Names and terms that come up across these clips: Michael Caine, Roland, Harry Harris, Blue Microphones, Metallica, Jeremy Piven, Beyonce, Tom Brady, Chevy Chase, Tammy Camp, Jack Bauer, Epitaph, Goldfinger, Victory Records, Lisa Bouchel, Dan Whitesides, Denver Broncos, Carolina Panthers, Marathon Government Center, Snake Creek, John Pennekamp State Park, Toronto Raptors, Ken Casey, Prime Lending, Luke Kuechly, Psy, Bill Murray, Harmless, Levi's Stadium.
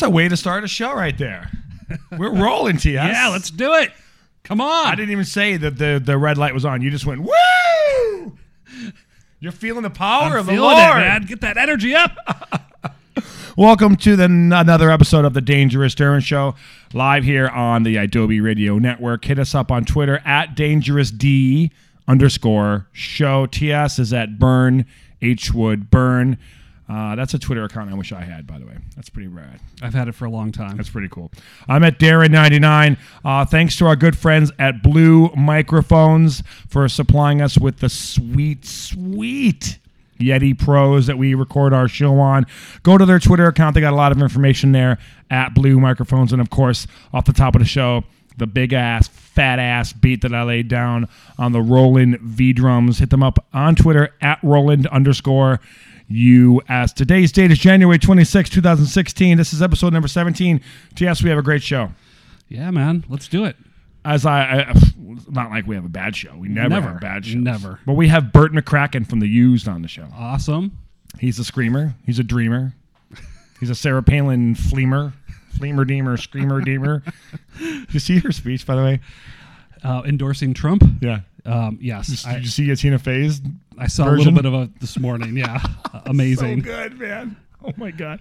That's a way to start a show right there. We're rolling, TS. Yeah, let's do it. Come on. I didn't even say that the red light was on. You just went, woo! You're feeling the power of the Lord. I'm feeling it, man. Get that energy up. Welcome to another episode of The Dangerous Darren Show, live here on the Adobe Radio Network. Hit us up on Twitter at @DangerousD_show. TS is at @BurnHwoodBurn. That's a Twitter account I wish I had, by the way. That's pretty rad. I've had it for a long time. That's pretty cool. I'm at Darren99. Thanks to our good friends at Blue Microphones for supplying us with the sweet, sweet Yeti Pros that we record our show on. Go to their Twitter account. They got a lot of information there at Blue Microphones. And, of course, off the top of the show, the big-ass, fat-ass beat that I laid down on the Roland V drums. Hit them up on Twitter at Roland_US. Today's date is January 26, 2016. This is episode number 17. TS, we have a great show. Yeah, man. Let's do it. As not like we have a bad show. We never have bad shows. Never. But we have Bert McCracken from The Used on the show. Awesome. He's a screamer. He's a dreamer. He's a Sarah Palin fleamer. Fleamer deemer, screamer deemer. Did you see her speech, by the way? Endorsing Trump? Yeah. Yes. Did you see Tina Fey's? I saw a little bit of it this morning. Yeah. Amazing. So good, man. Oh, my God.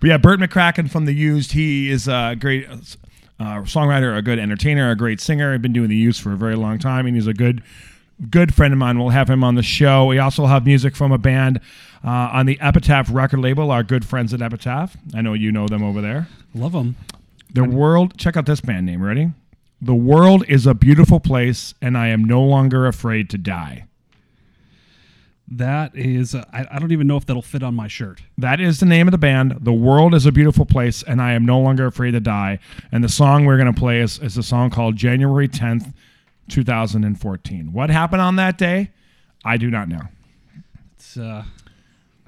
But, yeah, Bert McCracken from The Used. He is a great songwriter, a good entertainer, a great singer. I've been doing The Used for a very long time, and he's a good friend of mine. We'll have him on the show. We also have music from a band on the Epitaph record label, our good friends at Epitaph. I know you know them over there. Love them. Check out this band name. Ready? The World is a Beautiful Place and I Am No Longer Afraid to Die. That is, I don't even know if that'll fit on my shirt. That is the name of the band. The World is a Beautiful Place and I Am No Longer Afraid to Die. And the song we're going to play is a song called January 10th, 2014. What happened on that day? I do not know. It's I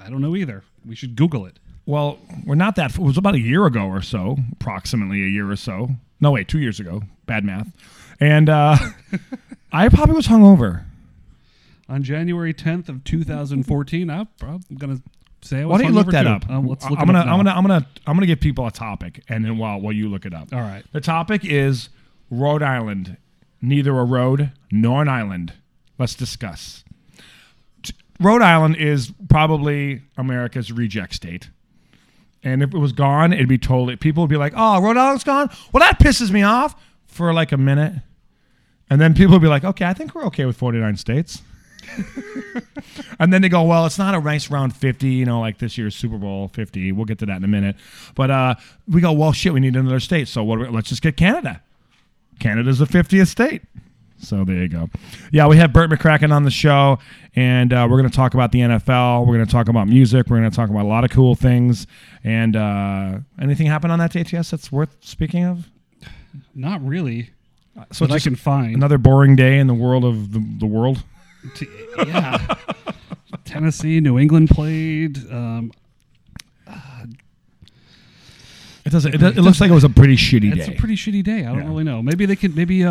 don't know either. We should Google it. Well, we're not that. It was about a year ago or so, approximately a year or so. No, wait, 2 years ago. Bad math. And I probably was hungover. On January 10th of 2014, I'm probably going to say I was hungover. Why don't you look that up? Let's look it up now. I'm gonna give people a topic, and then while you look it up. All right. The topic is Rhode Island. Neither a road nor an island. Let's discuss. Rhode Island is probably America's reject state. And if it was gone, it'd be totally. People would be like, "Oh, Rhode Island's gone. Well, that pisses me off for like a minute," and then people would be like, "Okay, I think we're okay with 49 states." And then they go, "Well, it's not a nice round 50, you know, like this year's Super Bowl 50. We'll get to that in a minute." But we go, "Well, shit, we need another state. So let's just get Canada. Canada's the 50th state." So there you go. Yeah, we have Bert McCracken on the show, and we're going to talk about the NFL. We're going to talk about music. We're going to talk about a lot of cool things. And anything happened on that day, TS, that's worth speaking of? Not really. So I can find another boring day in the world of the world. Yeah, Tennessee, New England played. It looks like it was a pretty shitty day. It's a pretty shitty day. I don't really know. Maybe they could. Maybe.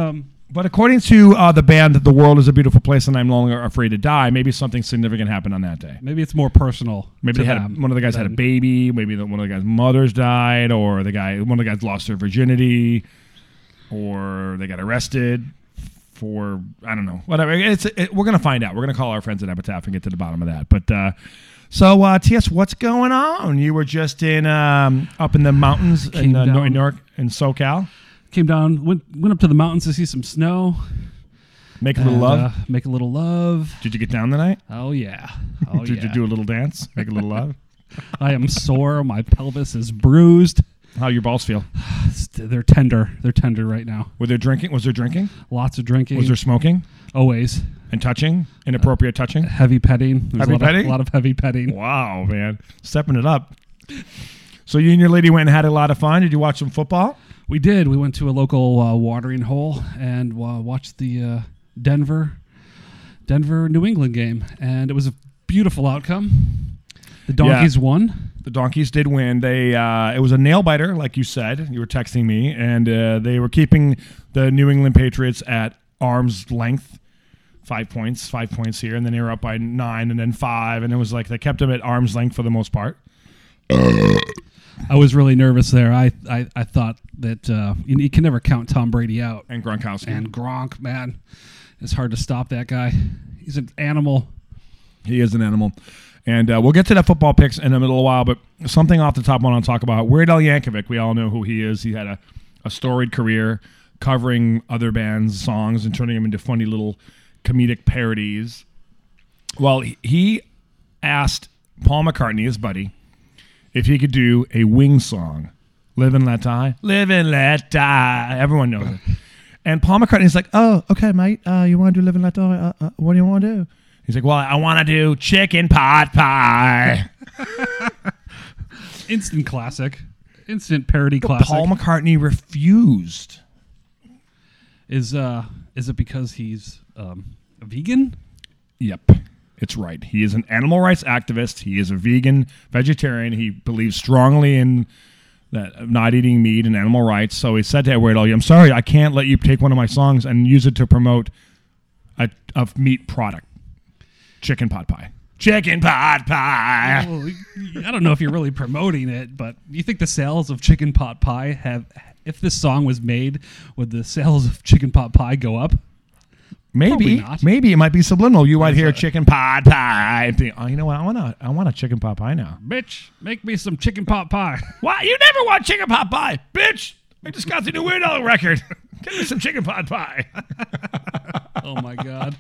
But according to the band, The World is a Beautiful Place and I'm No Longer Afraid to Die, maybe something significant happened on that day. Maybe it's more personal. Maybe one of the guys had a baby. Maybe one of the guys' mothers died, or one of the guys lost their virginity, or they got arrested for, I don't know, whatever. We're going to find out. We're going to call our friends at Epitaph and get to the bottom of that. But so, TS, what's going on? You were just in up in the mountains in SoCal. Came down, went up to the mountains to see some snow. Make a little love. Did you get down tonight? Oh, yeah. Did you do a little dance? Make a little love? I am sore. My pelvis is bruised. How your balls feel? They're tender. They're tender right now. Was there drinking? Lots of drinking. Was there smoking? Always. And touching? Inappropriate touching? Heavy petting. A lot of heavy petting. Wow, man. Stepping it up. So you and your lady went and had a lot of fun. Did you watch some football? We did. We went to a local watering hole and watched the Denver New England game, and it was a beautiful outcome. The Donkeys won. The Donkeys did win. They it was a nail biter, like you said. You were texting me, and they were keeping the New England Patriots at arm's length. 5 points here, and then they were up by 9, and then 5, and it was like they kept them at arm's length for the most part. I was really nervous there. I thought that you can never count Tom Brady out. And Gronkowski. And Gronk, man. It's hard to stop that guy. He's an animal. He is an animal. And we'll get to that football picks in a little while, but something off the top I want to talk about. Weird Al Yankovic, we all know who he is. He had a storied career covering other bands' songs and turning them into funny little comedic parodies. Well, he asked Paul McCartney, his buddy, if he could do a Wings song. Live and Let Die. Live and Let Die. Everyone knows it. And Paul McCartney's like, oh, okay, mate. You want to do Live and Let Die? What do you want to do? He's like, well, I want to do chicken pot pie. Instant classic. Instant parody classic. Paul McCartney refused. Is it because he's a vegan? Yep. It's right. He is an animal rights activist. He is a vegan, vegetarian. He believes strongly in that not eating meat and animal rights. So he said to Weird Al, I'm sorry, I can't let you take one of my songs and use it to promote a meat product. Chicken pot pie. Chicken pot pie. Well, I don't know if you're really promoting it, but do you think the sales of chicken pot pie have, if this song was made, would the sales of chicken pot pie go up? Maybe. Not. Maybe it might be subliminal. You might hear chicken pot pie and think, oh, you know what? I want a chicken pot pie now. Bitch, make me some chicken pot pie. Why? You never want chicken pot pie. Bitch, I just got the new Weird Al record. Give me some chicken pot pie. Oh, my God.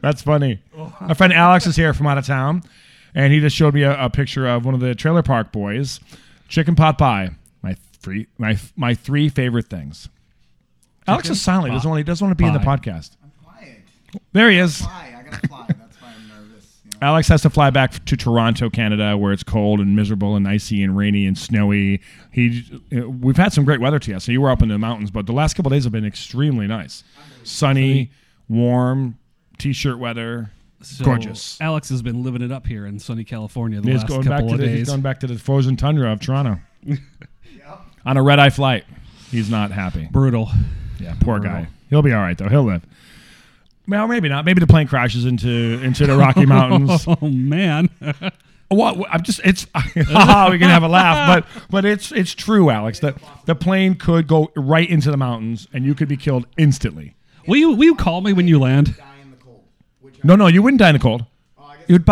That's funny. My friend Alex is here from out of town, and he just showed me a picture of one of the Trailer Park Boys. Chicken pot pie. My three favorite things. Chicken Alex is silent. He doesn't want to be in the podcast. I'm quiet. There he is. I gotta fly. That's why I'm nervous. You know? Alex has to fly back to Toronto, Canada, where it's cold and miserable and icy and rainy and snowy. We've had some great weather today. So you were up in the mountains, but the last couple of days have been extremely nice. Sunny, warm, t-shirt weather. So gorgeous. Alex has been living it up here in sunny California the last couple of days. He's going back to the frozen tundra of Toronto. Yep. On a red-eye flight. He's not happy. Brutal. Yeah, poor guy. He'll be all right, though. He'll live. Well, maybe not. Maybe the plane crashes into the Rocky Mountains. Oh, man. Well, I'm just, it's, we can have a laugh, but it's true, Alex. The plane could go right into the mountains, and you could be killed instantly. Will you call me when you land? No, you wouldn't die in the cold. And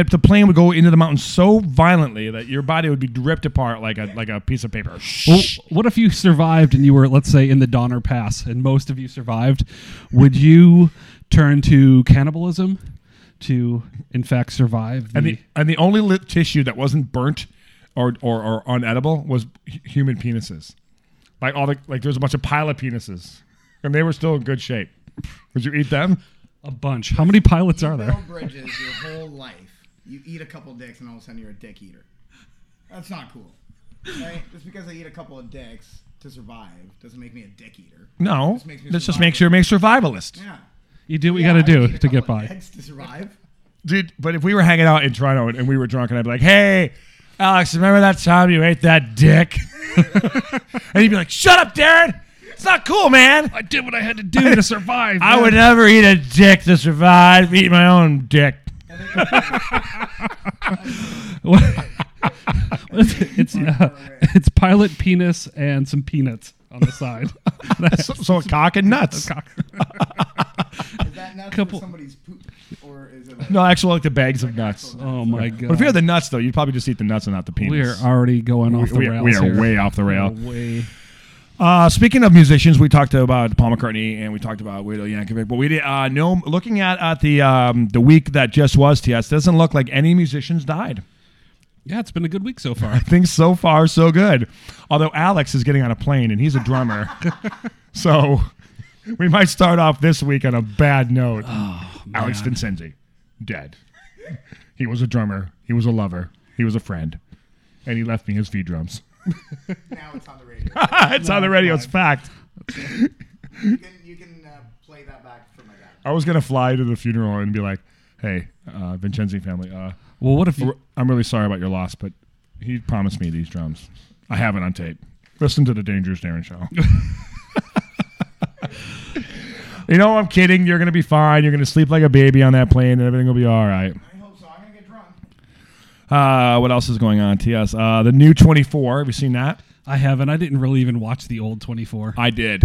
if the plane would go into the mountains so violently that your body would be ripped apart like a piece of paper. Well, what if you survived and you were, let's say, in the Donner Pass and most of you survived? Would you turn to cannibalism to, in fact, survive? And the only tissue that wasn't burnt or unedible was human penises. Like there's a bunch of pile of penises, and they were still in good shape. Would you eat them? A bunch. How many pilots are there? You build bridges your whole life. You eat a couple dicks and all of a sudden you're a dick eater. That's not cool. Right? Just because I eat a couple of dicks to survive doesn't make me a dick eater. No. This just makes you a survivalist. Yeah. You do what you got to do to get by. Dicks to survive. Dude, but if we were hanging out in Toronto and we were drunk and I'd be like, hey, Alex, remember that time you ate that dick? And you'd be like, shut up, Darren. It's not cool, man. I did what I had to do to survive. I would never eat a dick to survive. Eat my own dick. It's pilot penis and some peanuts on the side. So a cock and nuts. Is that nuts for somebody's poop? Or is it no, actually like the bags of nuts. Oh, my God. But if you had the nuts, though, you'd probably just eat the nuts and not the penis. We're already going off the rails. We are here. Way off the rail. Way. Speaking of musicians, we talked about Paul McCartney and we talked about Weird Al Yankovic, but we did no. Looking at the week that just was, T.S., doesn't look like any musicians died. Yeah, it's been a good week so far. I think so far so good. Although Alex is getting on a plane and he's a drummer, so we might start off this week on a bad note. Oh, Alex Vincenzi, dead. He was a drummer. He was a lover. He was a friend, and he left me his feed drums. Now it's on the radio. It's on the radio. It's fact. You can play that back for my dad. I was gonna fly to the funeral and be like, "Hey, Vincenzi family. Well, what if I'm really sorry about your loss, but he promised me these drums. I have it on tape. Listen to the Dangerous Darren show." You know I'm kidding. You're gonna be fine. You're gonna sleep like a baby on that plane, and everything will be all right. I hope so. I'm gonna get drunk. What else is going on, TS? The new 24. Have you seen that? I haven't. I didn't really even watch the old 24. I did.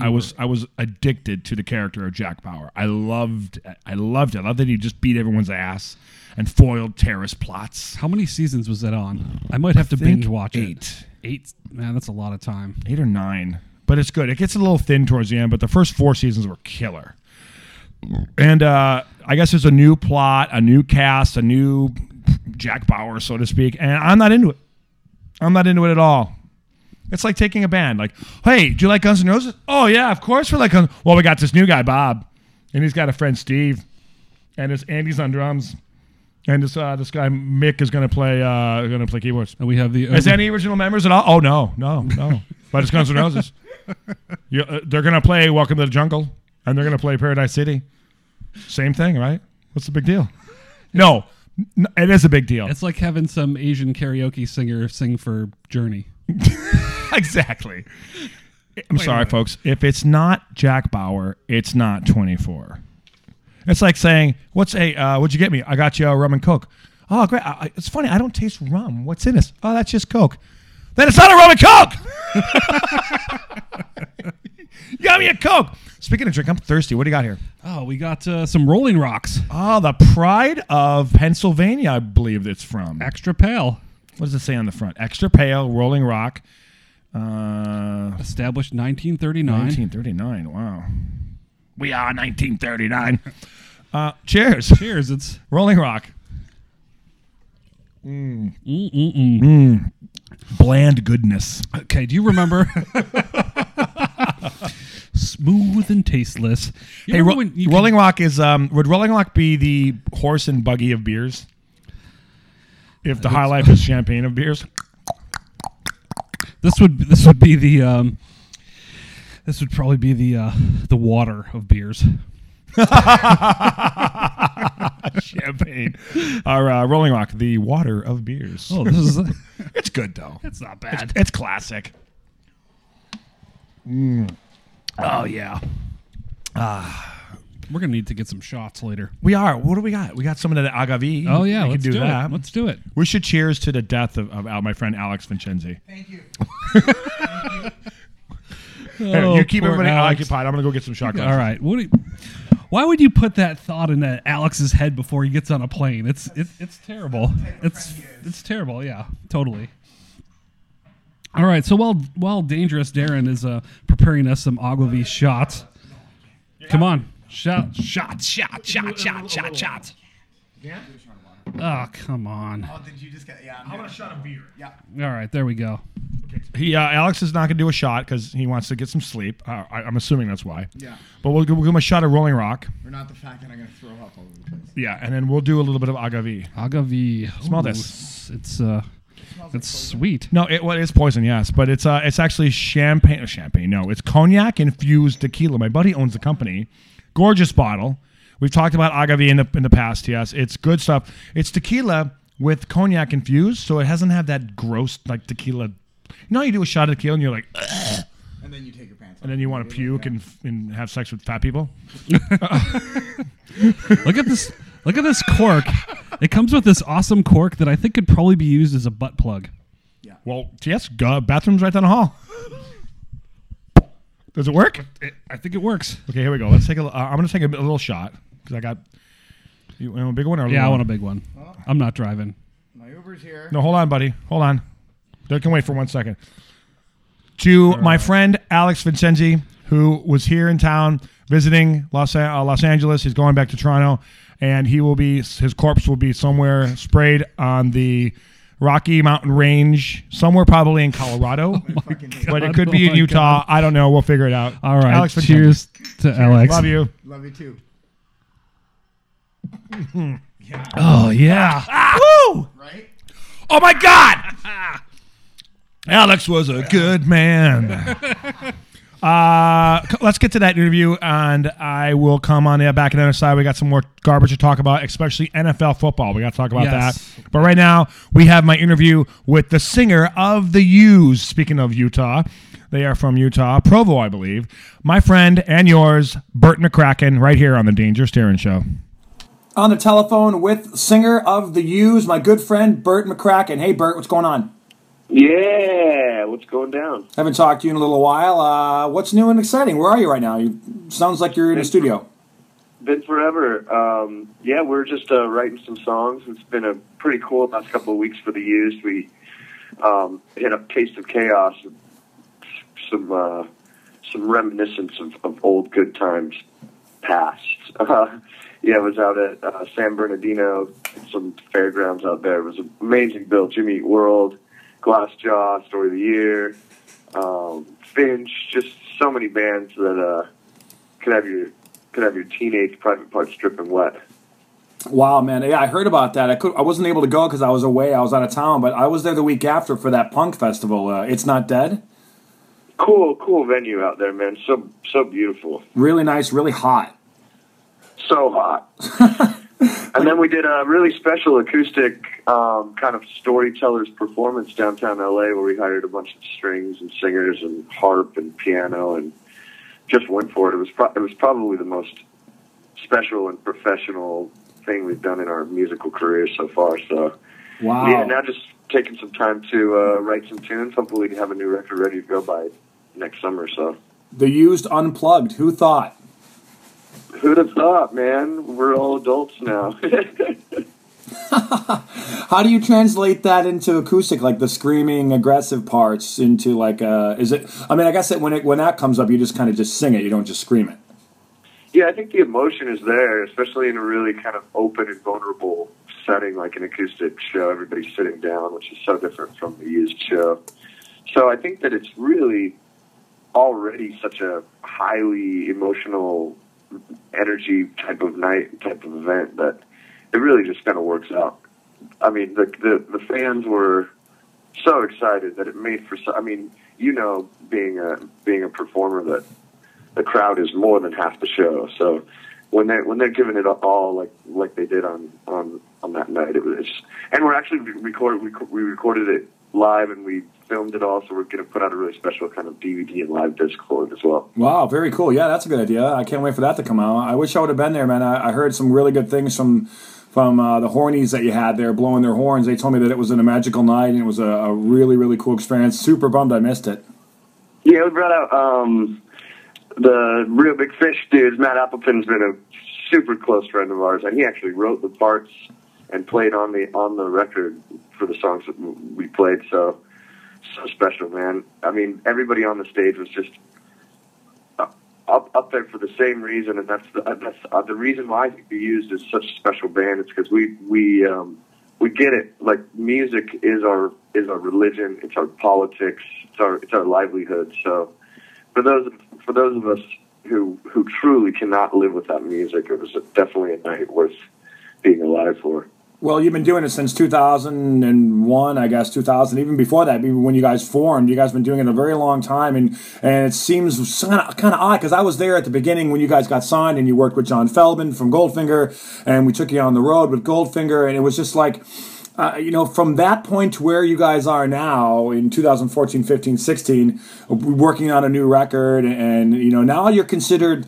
I was addicted to the character of Jack Bauer. I loved it. I loved that he just beat everyone's ass and foiled terrorist plots. How many seasons was that on? I might have to binge watch it. Eight. Man, that's a lot of time. 8 or 9. But it's good. It gets a little thin towards the end, but the first 4 seasons were killer. And I guess there's a new plot, a new cast, a new Jack Bauer, so to speak. And I'm not into it. I'm not into it at all. It's like taking a band. Like, hey, do you like Guns N' Roses? Oh, yeah, of course we like Guns. Well, we got this new guy, Bob, and he's got a friend, Steve, and it's Andy's on drums, and this guy, Mick, is gonna play keyboards. And we have the is there any original members at all? Oh, no. But it's Guns N' Roses. They're going to play Welcome to the Jungle, and they're going to play Paradise City. Same thing, right? What's the big deal? No, it is a big deal. It's like having some Asian karaoke singer sing for Journey. Exactly. I'm sorry, folks. If it's not Jack Bauer, it's not 24. It's like saying, what'd you get me? I got you rum and Coke. Oh, great. It's funny. I don't taste rum. What's in this? Oh, that's just Coke. Then it's not a rum and Coke. You got me a Coke. Speaking of drink, I'm thirsty. What do you got here? Oh, we got some Rolling Rocks. Oh, the Pride of Pennsylvania, I believe it's from. Extra pale. What does it say on the front? Extra pale, Rolling Rock. Established 1939. 1939, wow. We are 1939. Cheers. Cheers. It's Rolling Rock. Bland goodness. Okay, do you remember? Smooth and tasteless. Rolling Rock is, would Rolling Rock be the horse and buggy of beers? If the High Life is champagne of beers? This would be the, this would probably be the water of beers. Champagne. Our Rolling Rock, the water of beers. Oh, this is it's good though. It's not bad. It's classic. Oh yeah. We're gonna need to get some shots later. We are. What do we got? We got some of that agave. Oh yeah, let's do that. Let's do it. We should cheers to the death of my friend Alex Vincenzi. Thank you. Thank you. You keep everybody occupied. I'm gonna go get some shot glasses. All right. Why would you put that thought in Alex's head before he gets on a plane? It's terrible. It's terrible. Yeah, totally. All right. So while Dangerous Darren is preparing us some agave shots, come on, shot. Yeah. Oh, come on. Oh, did you just get? Yeah. How about a shot of beer? Yeah. All right. There we go. He Alex is not going to do a shot because he wants to get some sleep. I'm assuming that's why. Yeah. But we'll give him a shot of Rolling Rock. Or not the fact that I'm going to throw up all over the place. Yeah, and then we'll do a little bit of agave. Agave. Smell this. It's sweet. No, it is poison, yes. But it's actually champagne. Champagne, no. It's cognac-infused tequila. My buddy owns the company. Gorgeous bottle. We've talked about agave in the past, yes. It's good stuff. It's tequila with cognac infused, so it doesn't have that gross like tequila. You know how you do a shot of tequila and you're like, ugh. And then you take your pants off. And then you want to puke like and have sex with fat people. Look at this cork. It comes with this awesome cork that I think could probably be used as a butt plug. Yeah. Well, yes, bathroom's right down the hall. Does it work? I think it works. Okay, here we go. Let's take I'm going to take a little shot because I got. You want a big one or a little one? Yeah, I want a big one. Oh. I'm not driving. My Uber's here. No, hold on, buddy. Hold on. They can wait for 1 second. To right. My friend Alex Vincenzi, who was here in town visiting Los Angeles. He's going back to Toronto, and his corpse will be somewhere sprayed on the Rocky Mountain Range, somewhere probably in Colorado. Oh but it could be in Utah. God. I don't know. We'll figure it out. All right. Alex Vincenzi. Cheers to Alex. Love you. Love you too. Yeah. Oh, yeah. Ah! Woo! Right? Oh, my God! Alex was a good man. Let's get to that interview, and I will come on the back and the other side. We got some more garbage to talk about, especially NFL football. We got to talk about that. But right now, we have my interview with the singer of The Used. Speaking of Utah, they are from Utah, Provo, I believe. My friend and yours, Bert McCracken, right here on The Dangerous Darren Show. on the telephone with singer of The Used, my good friend Bert McCracken. Hey, Bert, what's going on? Yeah, what's going down? Haven't talked to you in a little while. What's new and exciting? Where are you right now? You sounds like you're in a studio. Been forever. Yeah, we're just writing some songs. It's been a pretty cool last couple of weeks for The Used. We hit up Taste of Chaos, and some reminiscence of old good times past. Yeah, I was out at San Bernardino, some fairgrounds out there. It was an amazing bill. Jimmy Eat World, Glassjaw, Story of the Year, Finch, just so many bands that could have your teenage private parts dripping wet. Wow, man! Yeah, I heard about that. I wasn't able to go because I was away. I was out of town, but I was there the week after for that punk festival. It's Not Dead. Cool venue out there, man. So beautiful. Really nice. Really hot. So hot. And then we did a really special acoustic kind of storyteller's performance downtown L.A. where we hired a bunch of strings and singers and harp and piano and just went for it. It was probably the most special and professional thing we've done in our musical career so far. So, wow. Yeah, now just taking some time to write some tunes. Hopefully have a new record ready to go by next summer or so. The Used Unplugged. Who thought? Who'd have thought, man? We're all adults now. How do you translate that into acoustic, like the screaming, aggressive parts into like is it? I mean, I guess that when that comes up, you just kind of just sing it. You don't just scream it. Yeah, I think the emotion is there, especially in a really kind of open and vulnerable setting, like an acoustic show. Everybody's sitting down, which is so different from the Used show. So I think that it's really already such a highly emotional energy type of night, type of event, that it really just kind of works out. I mean, the fans were so excited that it made for. I mean, you know, being a performer, that the crowd is more than half the show. So when they're giving it all like they did on that night, it was. And we're actually we recorded it live and we filmed it all, so we're going to put out a really special kind of DVD and live disc for it as well. Wow, very cool. Yeah, that's a good idea. I can't wait for that to come out. I wish I would have been there, man. I heard some really good things from the Hornies that you had there blowing their horns. They told me that it was a magical night and it was a really, really cool experience. Super bummed I missed it. Yeah, we brought out the Real Big Fish dudes. Matt Appleton's been a super close friend of ours, and he actually wrote the parts and played on the record for the songs that we played. So special, man. I mean, everybody on the stage was just up there for the same reason, and that's the reason why I think The Used is such a special band. It's because we get it. Like, music is our religion. It's our politics. It's our livelihood. So for those of us who truly cannot live without music, it was definitely a night worth being alive for. Well, you've been doing it since 2001, I guess, 2000, even before that, even when you guys formed. You guys have been doing it a very long time, and it seems kind of odd, because I was there at the beginning when you guys got signed, and you worked with John Feldman from Goldfinger, and we took you on the road with Goldfinger, and it was just like, you know, from that point to where you guys are now in 2014, 15, 16, working on a new record, and you know, now you're considered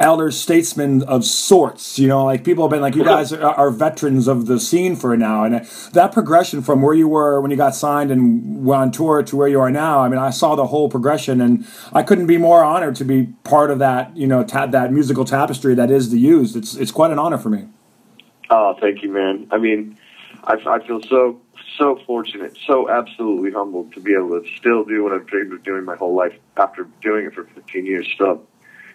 elder statesmen of sorts, you know, like people have been like, you guys are veterans of the scene for now, and that progression from where you were when you got signed and were on tour to where you are now, I mean, I saw the whole progression, and I couldn't be more honored to be part of that, you know, that musical tapestry that is The Used. It's quite an honor for me. Oh, thank you, man. I mean, I feel so fortunate, so absolutely humbled to be able to still do what I've dreamed of doing my whole life after doing it for 15 years, so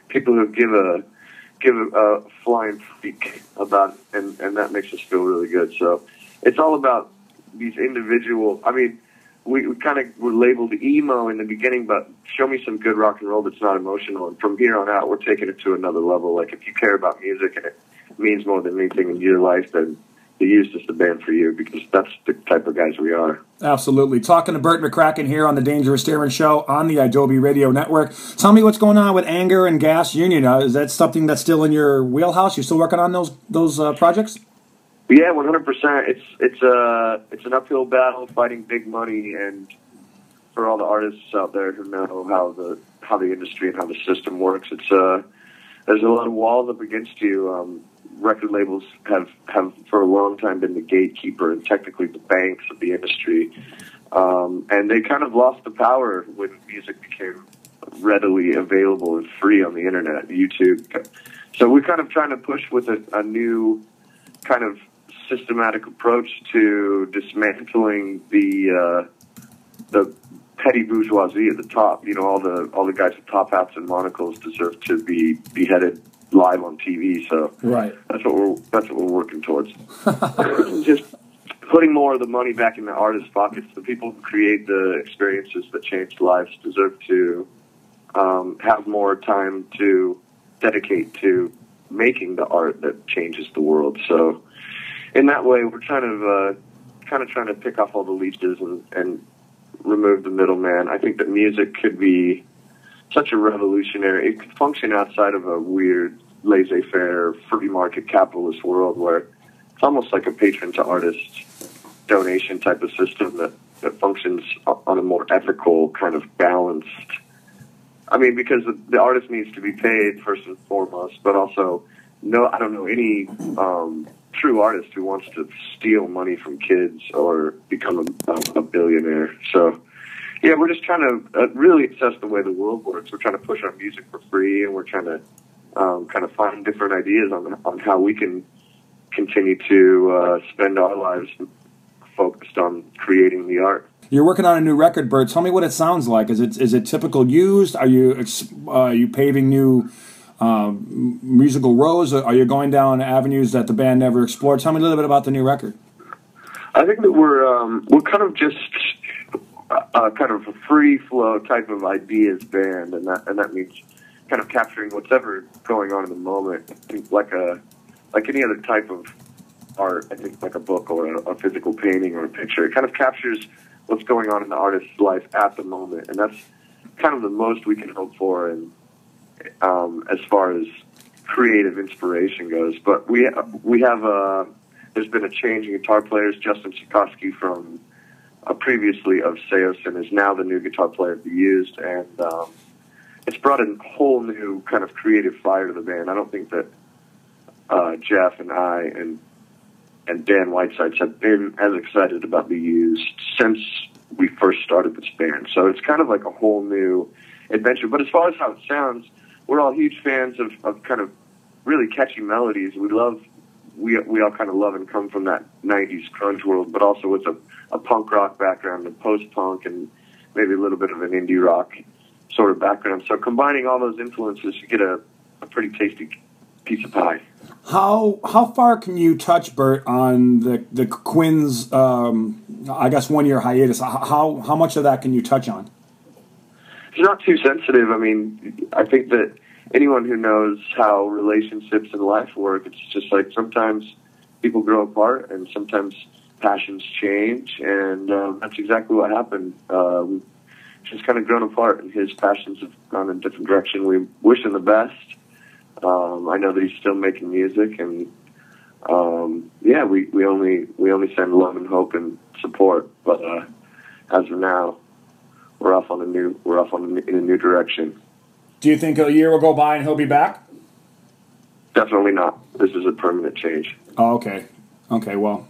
people who give a flying freak about it, and that makes us feel really good. So it's all about these individual. I mean, we kind of were labeled emo in the beginning, but show me some good rock and roll that's not emotional. And from here on out, we're taking it to another level. Like, if you care about music and it means more than anything in your life, then The Used is the band for you, because that's the type of guys we are. Absolutely. Talking to Bert McCracken here on the Dangerous Darren Show on the Adobe Radio Network. Tell me what's going on with Anger and Gas Union. Is that something that's still in your wheelhouse? You still working on those projects? Yeah, 100%. It's an uphill battle fighting big money, and for all the artists out there who know how the industry and how the system works, there's a lot of walls up against you. record labels have for a long time been the gatekeeper and technically the banks of the industry. And they kind of lost the power when music became readily available and free on the internet, YouTube. So we're kind of trying to push with a new kind of systematic approach to dismantling the petty bourgeoisie at the top. You know, all the guys with top hats and monocles deserve to be beheaded live on TV. So right, that's what we're working towards. Just putting more of the money back in the artists' pockets. The people who create the experiences that change lives deserve to have more time to dedicate to making the art that changes the world. So in that way, we're kind of trying to pick off all the leeches and remove the middleman. I think that music could be such a revolutionary. It could function outside of a weird, laissez-faire, free market capitalist world where it's almost like a patron to artist donation type of system that functions on a more ethical kind of balanced. I mean, because the artist needs to be paid first and foremost, but also I don't know any true artist who wants to steal money from kids or become a billionaire. So yeah, we're just trying to really assess the way the world works. We're trying to push our music for free, and we're trying to kind of find different ideas on how we can continue to spend our lives focused on creating the art. You're working on a new record, Bert. Tell me what it sounds like. Is it typical Used? Are you paving new musical roads? Are you going down avenues that the band never explored? Tell me a little bit about the new record. I think that we're kind of just kind of a free flow type of ideas band, and that means kind of capturing whatever's going on in the moment. I think like any other type of art, I think like a book or a physical painting or a picture, it kind of captures what's going on in the artist's life at the moment, and that's kind of the most we can hope for, and as far as creative inspiration goes. But we have there's been a change in guitar players. Justin Sikorsky from previously of Seosin is now the new guitar player of The Used, and it's brought a whole new kind of creative fire to the band. I don't think that Jeff and I and Dan Whitesides have been as excited about The Used since we first started this band. So it's kind of like a whole new adventure. But as far as how it sounds, we're all huge fans of kind of really catchy melodies. We all kind of love and come from that 90s grunge world, but also with a punk rock background and post-punk and maybe a little bit of an indie rock sort of background. So combining all those influences, you get a pretty tasty piece of pie. How far can you touch, Bert, on the Quinn's, I guess, 1-year hiatus? How much of that can you touch on? It's not too sensitive. I mean, I think that anyone who knows how relationships and life work, it's just like sometimes people grow apart and sometimes passions change, and that's exactly what happened. We've just kind of grown apart, and his passions have gone in a different direction. We wish him the best. I know that he's still making music, and yeah, we only send love and hope and support. But as of now, we're off in a new direction. Do you think a year will go by and he'll be back? Definitely not. This is a permanent change. Oh, okay. Okay, well,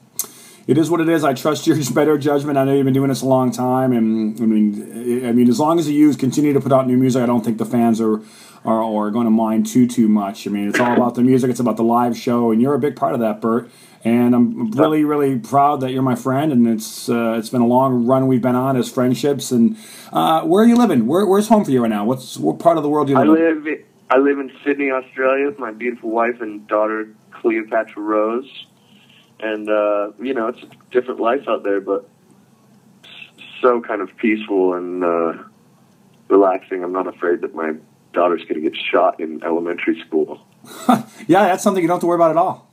it is what it is. I trust your better judgment. I know you've been doing this a long time, and I mean, as long as the Used continue to put out new music, I don't think the fans are going to mind too much. I mean, it's all about the music. It's about the live show, and you're a big part of that, Bert. And I'm really, really proud that you're my friend, and it's been a long run we've been on as friendships. And where are you living? Where's home for you right now? What part of the world do you live in? I live in Sydney, Australia, with my beautiful wife and daughter, Cleopatra Rose. And you know, it's a different life out there, but so kind of peaceful and relaxing. I'm not afraid that my daughter's going to get shot in elementary school. Yeah, that's something you don't have to worry about at all.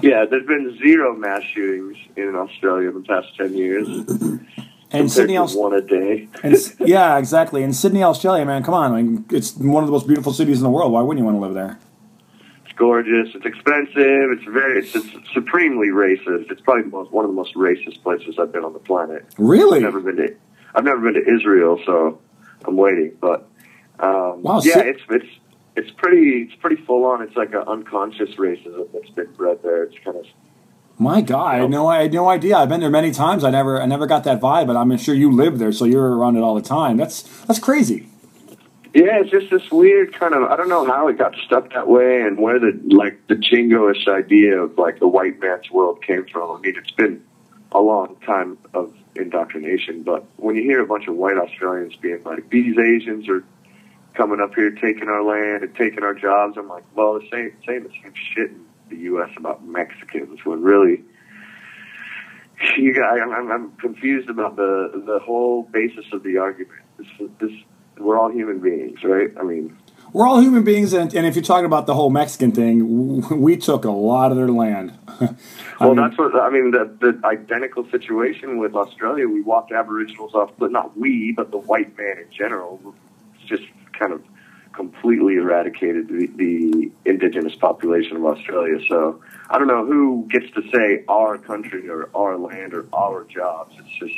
Yeah, there's been 0 mass shootings in Australia in the past 10 years. And Sydney, one a day. And, yeah, exactly. And Sydney, Australia, man, come on. I mean, it's one of the most beautiful cities in the world. Why wouldn't you want to live there? It's gorgeous. It's expensive. It's supremely racist. It's probably one of the most racist places I've been on the planet. Really? I've never been to Israel, so I'm waiting. But wow, yeah, it's It's pretty full on. It's like an unconscious racism that's been bred there. It's kind of. My God, you know? I had no idea. I've been there many times. I never got that vibe, but I'm sure you live there, so you're around it all the time. That's crazy. Yeah, it's just this weird kind of, I don't know how it got stuck that way and where the jingoish idea of like the white man's world came from. I mean, it's been a long time of indoctrination, but when you hear a bunch of white Australians being like, these Asians are coming up here taking our land and taking our jobs, I'm like, well, it's saying the same shit in the U.S. about Mexicans when really... You guys, I'm confused about the whole basis of the argument. We're all human beings, right? I mean... We're all human beings, and if you're talking about the whole Mexican thing, we took a lot of their land. The identical situation with Australia, we walked Aboriginals off, but not we, but the white man in general, just kind of completely eradicated the indigenous population of Australia. So I don't know who gets to say our country or our land or our jobs. It's just,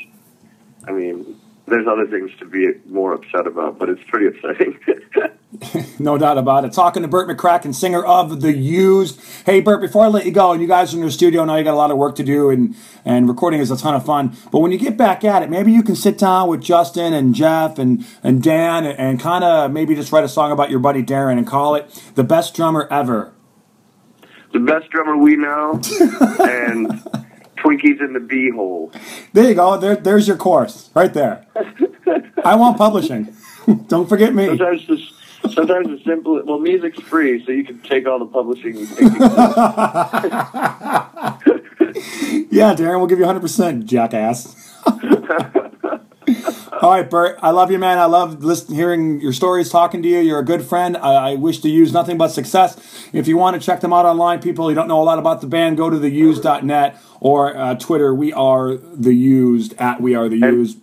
I mean... There's other things to be more upset about, but it's pretty upsetting. No doubt about it. Talking to Bert McCracken, singer of The Used. Hey, Bert, before I let you go, and you guys are in the studio now, you got a lot of work to do, and recording is a ton of fun. But when you get back at it, maybe you can sit down with Justin and Jeff and Dan and kind of maybe just write a song about your buddy Darren and call it The Best Drummer Ever. The best drummer we know, and... Twinkies in the beehole. There you go. There's your course right there. I want publishing. Don't forget me. Sometimes the simplest. Well, music's free, so you can take all the publishing. Yeah, Darren, we'll give you 100%, jackass. All right, Bert. I love you, man. I love hearing your stories, talking to you. You're a good friend. I wish to use nothing but success. If you want to check them out online, people, you don't know a lot about the band, go to theused.net or Twitter. We are The Used, at We Are The Used.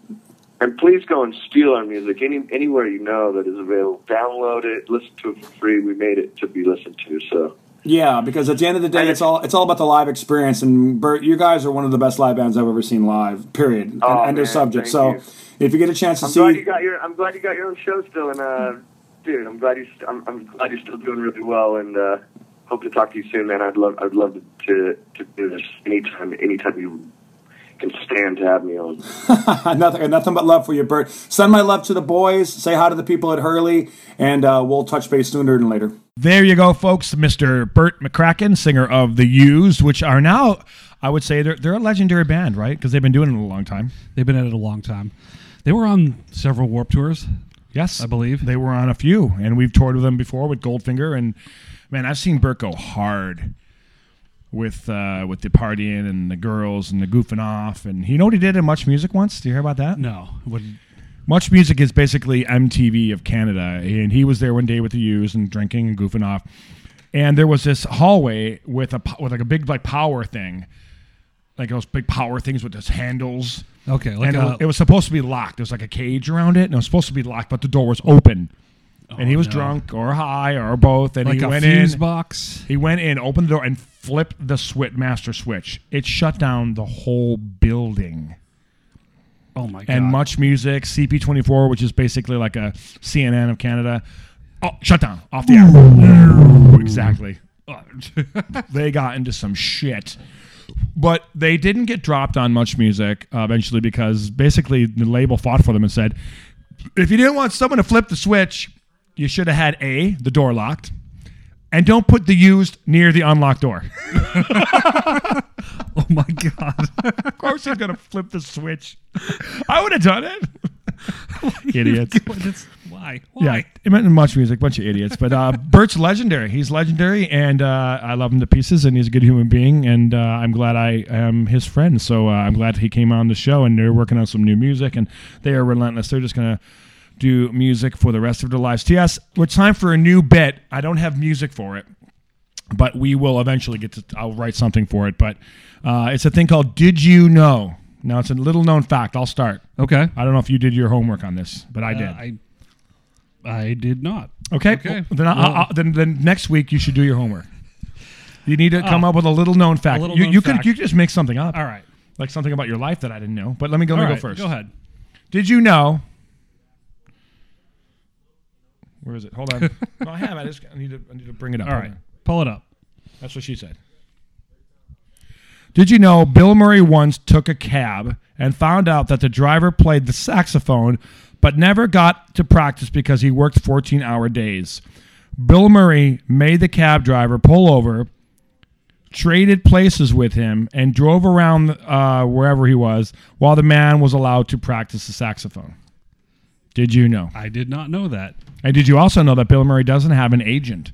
And please go and steal our music anywhere you know that is available. Download it, listen to it for free. We made it to be listened to, so... Yeah, because at the end of the day, it's all about the live experience. And Bert, you guys are one of the best live bands I've ever seen live. Period. Oh, and their subject. So, you. If you get a chance to see, I'm glad you got your own show still, and dude, I'm glad you're still doing really well. And hope to talk to you soon, man. I'd love to do this anytime you can stand to have me on. nothing but love for you, Bert. Send my love to the boys. Say hi to the people at Hurley, and we'll touch base sooner than later. There you go, folks. Mr. Bert McCracken, singer of The Used, which are now, I would say, they're a legendary band, right? Because they've been doing it a long time. They've been at it a long time. They were on several Warped Tours. Yes. I believe. They were on a few, and we've toured with them before with Goldfinger. And, man, I've seen Bert go hard with the partying and the girls and the goofing off. And you know what he did in Much Music once? Do you hear about that? No. Much Music is basically MTV of Canada, and he was there one day with the Used and drinking and goofing off, and there was this hallway with like a big like power thing, like those big power things with those handles. Okay, like and it was supposed to be locked. There was like a cage around it, and it was supposed to be locked, but the door was open, and he was drunk or high or both, and like he went in. Like a fuse box. He went in, opened the door, and flipped the master switch. It shut down the whole building. Oh my God. And Much Music, CP24, which is basically like a CNN of Canada. Oh, shut down. Off the air. Exactly. They got into some shit. But they didn't get dropped on Much Music eventually because basically the label fought for them and said, if you didn't want someone to flip the switch, you should have had the door locked. And don't put The Used near the unlocked door. Oh, my God. Of course he's going to flip the switch. I would have done it. Idiots. Why? Yeah, it meant Much Music. Bunch of idiots. But Bert's legendary. He's legendary, and I love him to pieces, and he's a good human being, and I'm glad I am his friend. So I'm glad he came on the show, and they're working on some new music, and they are relentless. They're just going to do music for the rest of their lives. T.S., we're time for a new bit. I don't have music for it, but we will eventually I'll write something for it. But it's a thing called Did You Know? Now, it's a little-known fact. I'll start. Okay. I don't know if you did your homework on this, but I did. I did not. Okay. Well, then next week you should do your homework. You need to come up with a little-known fact. You could just make something up. All right. Like something about your life that I didn't know. But let me go first. Go ahead. Did you know... Where is it? Hold on. No, I have. I need to bring it up. All right. Pull it up. That's what she said. Did you know Bill Murray once took a cab and found out that the driver played the saxophone but never got to practice because he worked 14-hour days? Bill Murray made the cab driver pull over, traded places with him, and drove around wherever he was while the man was allowed to practice the saxophone. Did you know? I did not know that. And did you also know that Bill Murray doesn't have an agent?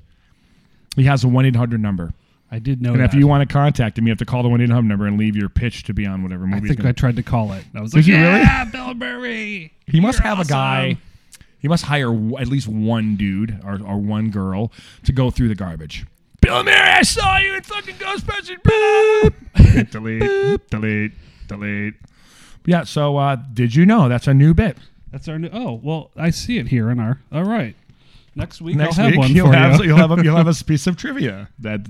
He has a 1-800 number. I did know that. And if you want to contact him, you have to call the 1-800 number and leave your pitch to be on whatever movie. I think I tried to call it. I was like, yeah, Bill Murray. He must have a guy. He must hire at least one dude or one girl to go through the garbage. Bill Murray, I saw you in fucking Ghostbusters. Boop. delete. Yeah, so did you know? That's a new bit. That's our new. Oh, well, I see it here in our. All right. Next week, I'll have one for you. You'll have a piece of trivia. That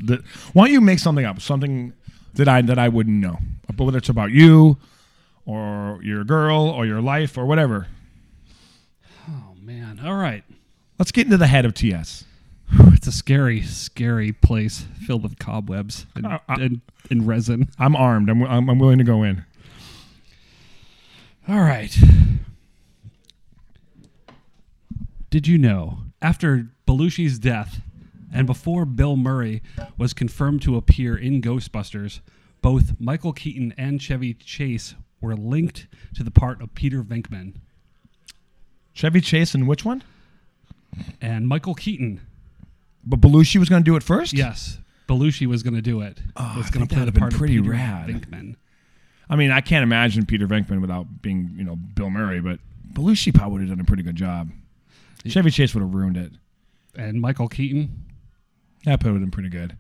why don't you make something up? Something that I wouldn't know. But whether it's about you or your girl or your life or whatever. Oh, man. All right. Let's get into the head of TS. It's a scary, scary place filled with cobwebs and resin. I'm armed. I'm willing to go in. All right. Did you know, after Belushi's death and before Bill Murray was confirmed to appear in Ghostbusters, both Michael Keaton and Chevy Chase were linked to the part of Peter Venkman. Chevy Chase in which one? And Michael Keaton. But Belushi was going to do it first? Yes. Belushi was going to do it. Oh, was going to play the part of Peter rad. Venkman. I mean, I can't imagine Peter Venkman without being, Bill Murray, but Belushi probably would have done a pretty good job. Chevy Chase would have ruined it. And Michael Keaton? That put him pretty good.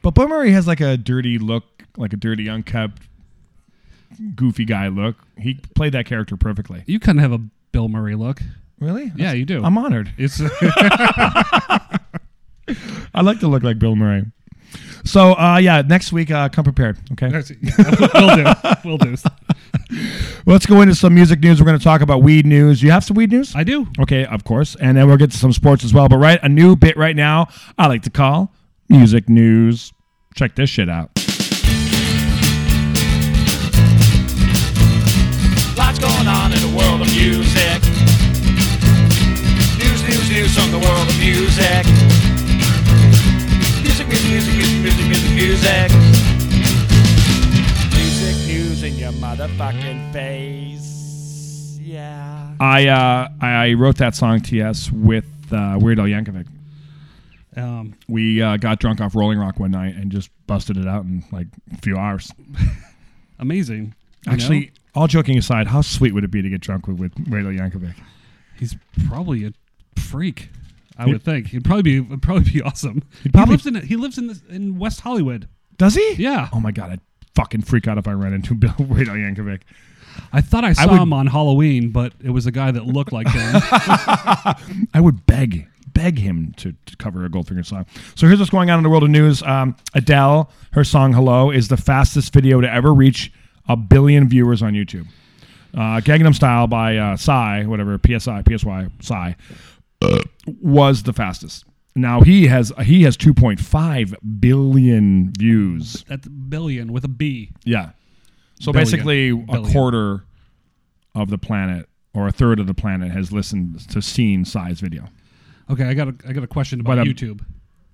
But Bill Murray has like a dirty look, like a dirty, unkempt, goofy guy look. He played that character perfectly. You kind of have a Bill Murray look. Really? Yeah, you do. I'm honored. I like to look like Bill Murray. So, next week, come prepared, okay? We'll do. Let's go into some music news. We're going to talk about weed news. You have some weed news? I do. Okay, of course. And then we'll get to some sports as well. But a new bit right now I like to call music news. Check this shit out. Lots going on in the world of music. News from the world of music. Music. Music news in your motherfucking face. Yeah. I wrote that song, TS, with Weird Al Yankovic. We got drunk off Rolling Rock one night and just busted it out in like a few hours. Amazing. Actually, all joking aside, how sweet would it be to get drunk with Weird Al Yankovic? He's probably a freak. I would think. He'd probably be awesome. He lives in West Hollywood. Does he? Yeah. Oh, my God. I'd fucking freak out if I ran into Bill Weird Al Yankovic. I thought I saw him on Halloween, but it was a guy that looked like him. I would beg him to cover a Goldfinger song. So here's what's going on in the world of news. Adele, her song Hello, is the fastest video to ever reach 1 billion viewers on YouTube. Gangnam Style by Psy, whatever, PSY, Psy. Was the fastest. Now he has 2.5 billion views. That's a billion with a B. Yeah. So billion. Basically billion. A quarter of the planet or a third of the planet has listened to seen Psy's video. Okay, I got a question about YouTube.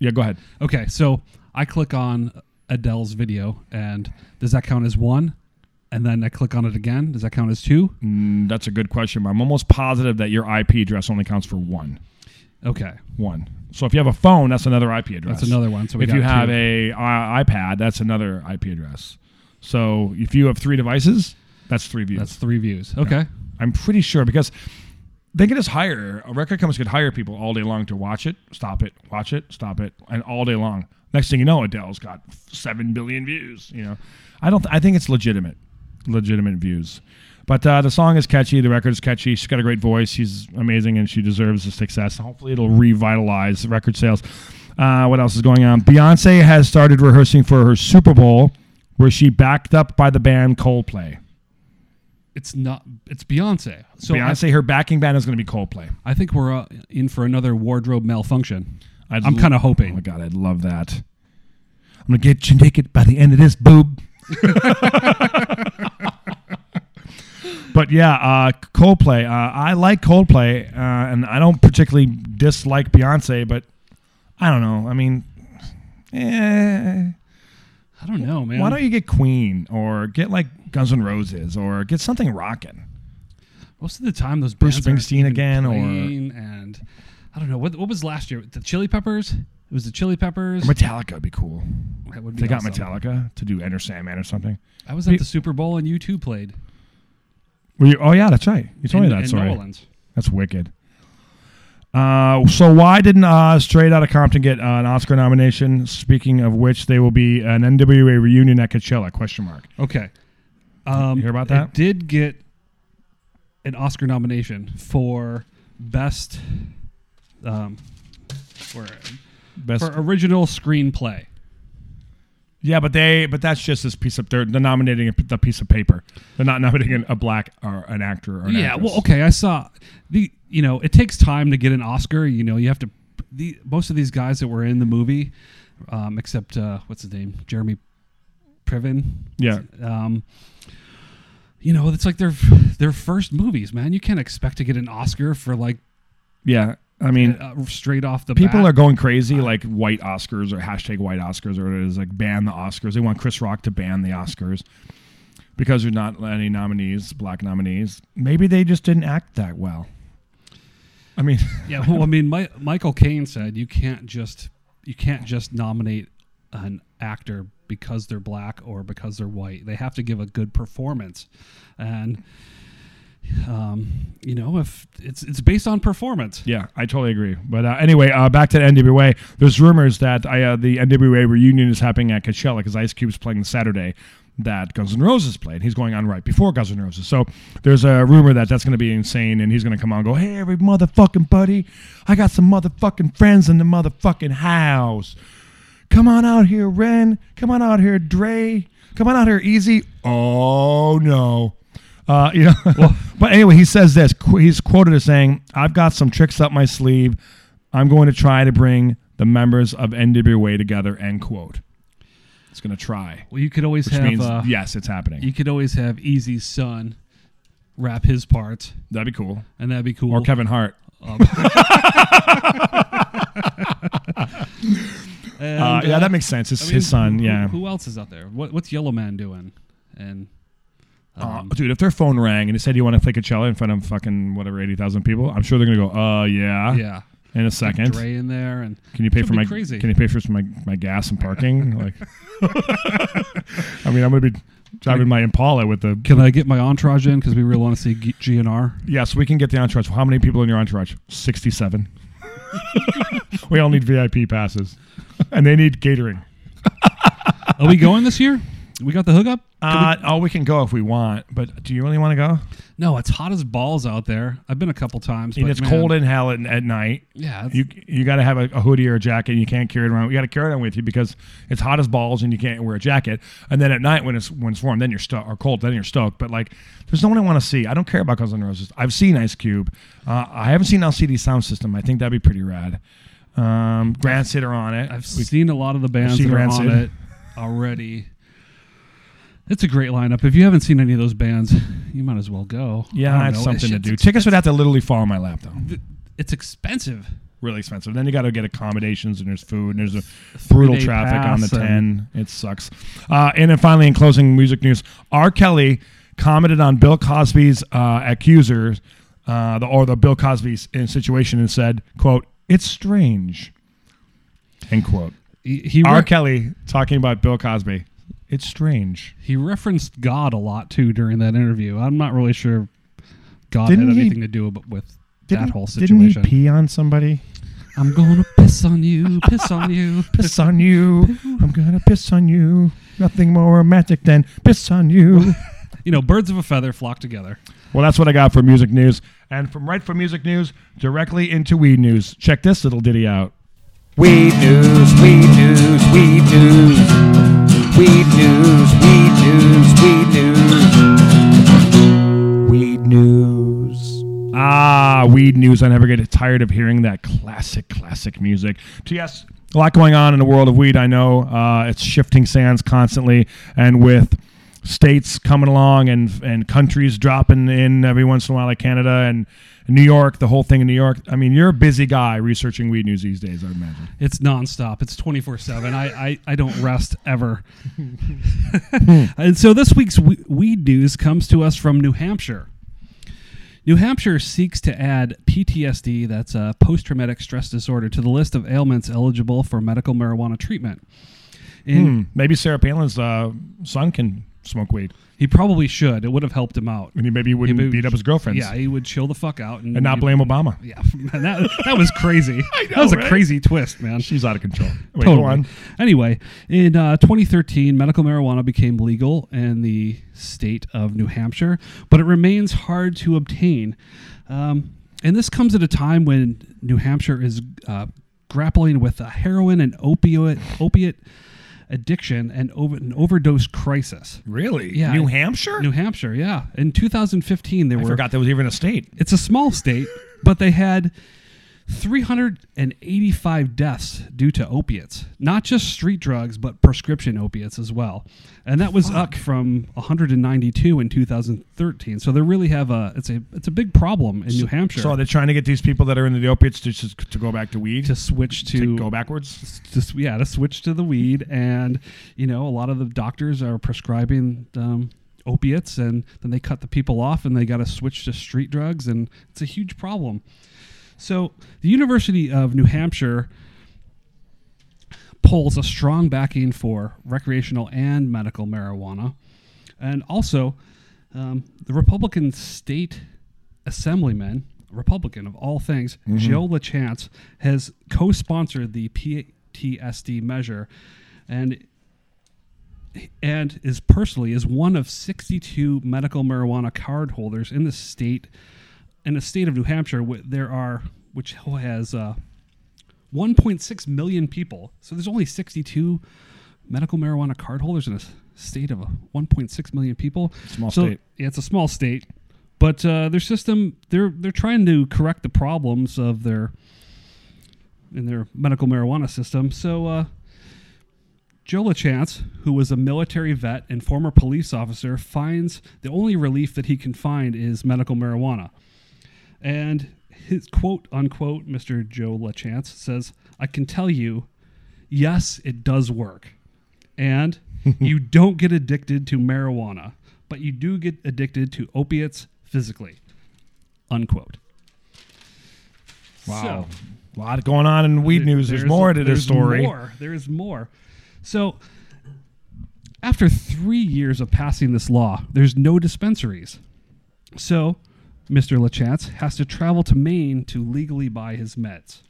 Yeah, go ahead. Okay, so I click on Adele's video and does that count as one? And then I click on it again. Does that count as two? That's a good question. I'm almost positive that your IP address only counts for one. Okay. One. So if you have a phone, that's another IP address. That's another one. So if you have an iPad, that's another IP address. So if you have three devices, that's three views. Okay. Yeah. I'm pretty sure because they could just hire, a record company could hire people all day long to watch it, stop it, watch it, stop it, and all day long. Next thing you know, Adele's got 7 billion views. I think it's legitimate. Legitimate views. But the song is catchy. The record is catchy. She's got a great voice. She's amazing, and she deserves the success. Hopefully, it'll revitalize record sales. What else is going on? Beyonce has started rehearsing for her Super Bowl, where she backed up by the band Coldplay. It's not. It's Beyonce. So Beyonce, her backing band is going to be Coldplay. I think we're in for another wardrobe malfunction. I'm kind of hoping. Oh my God, I'd love that. I'm going to get you naked by the end of this, boob. But yeah, Coldplay. I like Coldplay, and I don't particularly dislike Beyonce, but I don't know. I mean, I don't know, man. Why don't you get Queen or get like Guns N' Roses or get something rocking? Most of the time, those Bruce Springsteen again, or and I don't know what was last year. The Chili Peppers. It was the Chili Peppers. Metallica would be cool. That would be they awesome. Got Metallica to do Enter Sandman or something. I was at the Super Bowl and U2 played. Were you? Oh yeah, that's right. You told me that story. New Orleans. That's wicked. So why didn't Straight Outta Compton get an Oscar nomination? Speaking of which, they will be an NWA reunion at Coachella? ? Okay. You hear about that? It did get an Oscar nomination for best original screenplay. Yeah, but that's just this piece of dirt. They're nominating the piece of paper. They're not nominating a black or an actor or an actress. Well, okay. I saw the. You know, it takes time to get an Oscar. You know, you have to. Most of these guys that were in the movie, except what's his name, Jeremy Piven. Yeah. You know, it's like their first movies, man. You can't expect to get an Oscar for like. Yeah, I mean, straight off the bat. People are going crazy, like white Oscars or hashtag white Oscars, or it is like ban the Oscars. They want Chris Rock to ban the Oscars. Because there's not any nominees, black nominees. Maybe they just didn't act that well. I mean, yeah. Well, I mean, Michael Caine said you can't just nominate an actor because they're black or because they're white. They have to give a good performance, and you know, if it's based on performance. Yeah, I totally agree. But anyway, back to the NWA. There's rumors that the NWA reunion is happening at Coachella because Ice Cube's playing Saturday. That Guns N' Roses played. He's going on right before Guns N' Roses. So there's a rumor that that's going to be insane, and he's going to come on and go, hey, every motherfucking buddy, I got some motherfucking friends in the motherfucking house. Come on out here, Ren. Come on out here, Dre. Come on out here, Easy. Oh, no. You know. Well, but anyway, he says this. He's quoted as saying, I've got some tricks up my sleeve. I'm going to try to bring the members of NWA together, end quote. It's going to try. Well, you could always have... Means, yes, it's happening. You could always have Easy's son rap his parts. That'd be cool. And that'd be cool. Or Kevin Hart. And, yeah, that makes sense. His son, yeah. Who else is out there? What's Yellow Man doing? And... dude, if their phone rang and it said you want to play Coachella in front of fucking whatever, 80,000 people, I'm sure they're going to go, yeah. Yeah. In a second, Dre in there, and can you pay for my crazy. Can you pay for my gas and parking? Like, I mean, I'm gonna be driving my Impala with the. Can I get my entourage in because we really want to see GNR? Yes, we can get the entourage. How many people in your entourage? 67. We all need VIP passes, and they need catering. Are we going this year? We got the hookup? We can go if we want, but do you really want to go? No, it's hot as balls out there. I've been a couple times. And it's cold in hell at night. Yeah. You got to have a hoodie or a jacket, and you can't carry it around. You got to carry it around with you because it's hot as balls, and you can't wear a jacket. And then at night when it's warm, then you're stuck, or cold, then you're stoked. But, like, there's no one I want to see. I don't care about Guns N' Roses. I've seen Ice Cube. I haven't seen LCD Sound System. I think that'd be pretty rad. Grand Sid are on it. We've seen a lot of the bands that are on it already. It's a great lineup. If you haven't seen any of those bands, you might as well go. Yeah, I have something to do. Tickets would have to literally fall on my lap, though. It's expensive. Really expensive. Then you got to get accommodations, and there's food, and there's a brutal traffic on the 10. It sucks. And then finally, in closing music news, R. Kelly commented on Bill Cosby's accusers, the Bill Cosby's situation, and said, quote, "It's strange," end quote. R. Kelly talking about Bill Cosby. It's strange. He referenced God a lot, too, during that interview. I'm not really sure God had anything to do with that whole situation. Didn't he pee on somebody? I'm going to piss on you, piss on you, piss on you. I'm going to piss on you. Nothing more romantic than piss on you. You know, birds of a feather flock together. Well, that's what I got for music news. And from music news, directly into weed news. Check this little ditty out. Weed news, weed news, weed news. Weed news, weed news, weed news. news. Ah, weed news. I never get tired of hearing that classic music. Yes, a lot going on in the world of weed. I know it's shifting sands constantly, and with states coming along and countries dropping in every once in a while, like Canada and New York, the whole thing in New York. I mean, you're a busy guy researching weed news these days, I'd imagine. It's nonstop. It's 24/7. I don't rest ever. And so this week's weed news comes to us from New Hampshire. New Hampshire seeks to add PTSD, that's a post-traumatic stress disorder, to the list of ailments eligible for medical marijuana treatment. Maybe Sarah Palin's son can smoke weed. He probably should. It would have helped him out. And he maybe wouldn't beat up his girlfriends. Yeah, he would chill the fuck out. And not blame Obama. Yeah, that was crazy. I know, that was right? A crazy twist, man. She's out of control. Wait, totally. Go on. Anyway, in 2013, medical marijuana became legal in the state of New Hampshire, but it remains hard to obtain. And this comes at a time when New Hampshire is grappling with a heroin and opiate addiction and an overdose crisis. Really? Yeah. New Hampshire? New Hampshire, yeah. In 2015, I forgot that was even a state. It's a small state, but they had 385 deaths due to opiates. Not just street drugs, but prescription opiates as well. And that was up from 192 in 2013. So they really have it's a big problem in New Hampshire. So they're trying to get these people that are into the opiates to go back to weed? To switch to go backwards? To switch to the weed. And, you know, a lot of the doctors are prescribing opiates, and then they cut the people off and they got to switch to street drugs. And it's a huge problem. So the University of New Hampshire polls a strong backing for recreational and medical marijuana. And also, the Republican state assemblyman, Republican of all things, Joe LaChance, has co-sponsored the PTSD measure and is personally one of 62 medical marijuana cardholders in the state. In the state of New Hampshire, which has 1.6 million people, so there's only 62 medical marijuana cardholders in a state of 1.6 million people. Small state. Yeah, it's a small state, but their system, they're trying to correct the problems of their medical marijuana system. So Joe LaChance, who was a military vet and former police officer, finds the only relief that he can find is medical marijuana. And his quote unquote, Mr. Joe LaChance says, "I can tell you, yes, it does work. And you don't get addicted to marijuana, but you do get addicted to opiates physically." Unquote. Wow. So, a lot going on in weed news. There's more to this story. There is more. So after 3 years of passing this law, there's no dispensaries. So Mr. LaChance has to travel to Maine to legally buy his meds.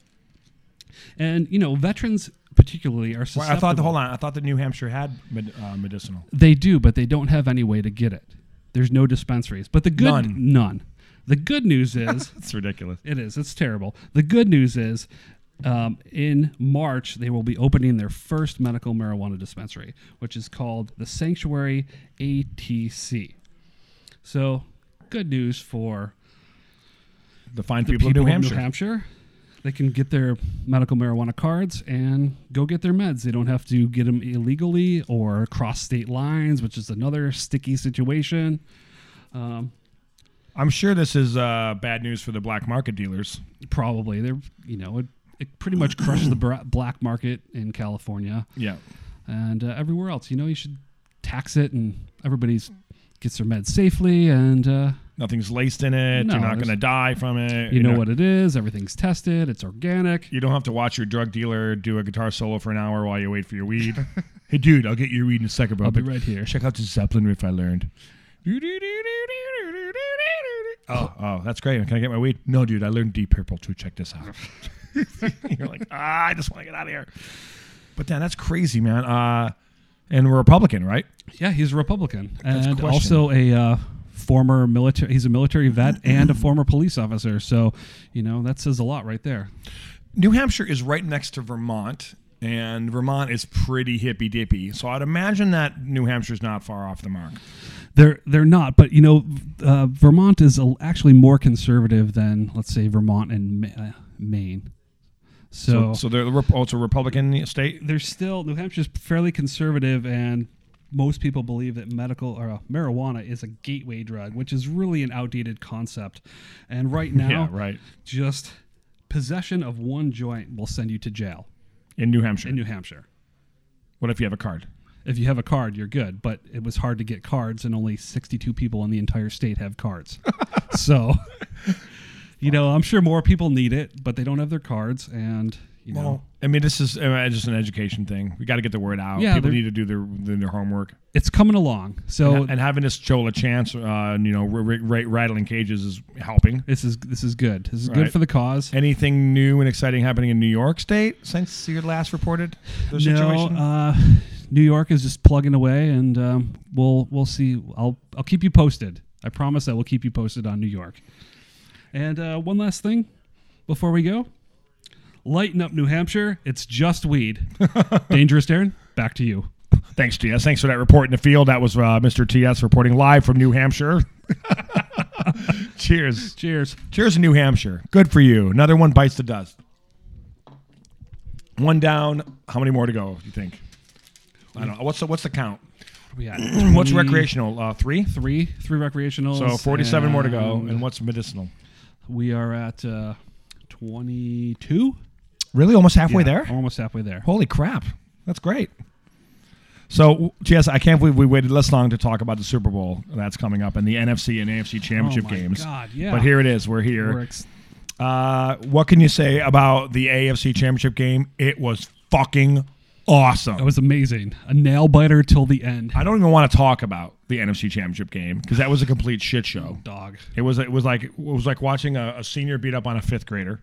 And, you know, veterans particularly are susceptible. Well, I thought that New Hampshire had medicinal. They do, but they don't have any way to get it. There's no dispensaries. But the good... None. The good news is... It's ridiculous. It is. It's terrible. The good news is in March, they will be opening their first medical marijuana dispensary, which is called the Sanctuary ATC. So... good news for the fine people of New Hampshire. They can get their medical marijuana cards and go get their meds. They don't have to get them illegally or cross state lines, which is another sticky situation. I'm sure this is bad news for the black market dealers. Probably. It pretty much crushed the black market in California. Yeah. And everywhere else. You know, you should tax it and everybody's... gets their meds safely, and... nothing's laced in it. You're not going to die from it. You know what it is. Everything's tested. It's organic. You don't have to watch your drug dealer do a guitar solo for an hour while you wait for your weed. Hey, dude, I'll get your weed in a second, bro. I'll be right here. Check out the Zeppelin riff I learned. Oh, that's great. Can I get my weed? No, dude, I learned Deep Purple, too. Check this out. You're like, I just want to get out of here. But, Dan, that's crazy, man. And a Republican, right? Yeah, he's a Republican. And also a former military... He's a military vet and a former police officer. So, you know, that says a lot right there. New Hampshire is right next to Vermont, and Vermont is pretty hippy-dippy. So I'd imagine that New Hampshire's not far off the mark. They're not, but you know, Vermont is actually more conservative than, let's say, Vermont and Maine. So they're also Republican state. They're still, New Hampshire's fairly conservative, and most people believe that medical or marijuana is a gateway drug, which is really an outdated concept. And right now, just possession of one joint will send you to jail in New Hampshire. What if you have a card? If you have a card, you're good. But it was hard to get cards, and only 62 people in the entire state have cards. So, you know, I'm sure more people need it, but they don't have their cards, and you know. Well, I mean, this is just an education thing. We got to get the word out. Yeah, people need to do their homework. It's coming along. So and having this Chola chance, you know, rattling cages is helping. This is good. This is good for the cause. Anything new and exciting happening in New York State since you last reported the situation? New York is just plugging away, and we'll see. I'll keep you posted. I promise I will keep you posted on New York. And one last thing before we go. Lighten up, New Hampshire. It's just weed. Dangerous Darren, back to you. Thanks, T.S. Thanks for that report in the field. That was Mr. T.S. reporting live from New Hampshire. Cheers. Cheers. Cheers to New Hampshire. Good for you. Another one bites the dust. One down. How many more to go, you think? I don't know. What's the count? We got what's recreational? Three recreational. So 47 more to go. And what's medicinal? We are at 22. Really? Almost halfway there? Almost halfway there. Holy crap. That's great. So, yes, I can't believe we waited this long to talk about the Super Bowl that's coming up and the NFC and AFC championship games. Oh, my God, yeah. But here it is. We're here. What can you say about the AFC championship game? It was fucking awesome. It was amazing. A nail biter till the end. I don't even want to talk about the NFC Championship game because that was a complete shit show. Dog. It was like watching a senior beat up on a fifth grader.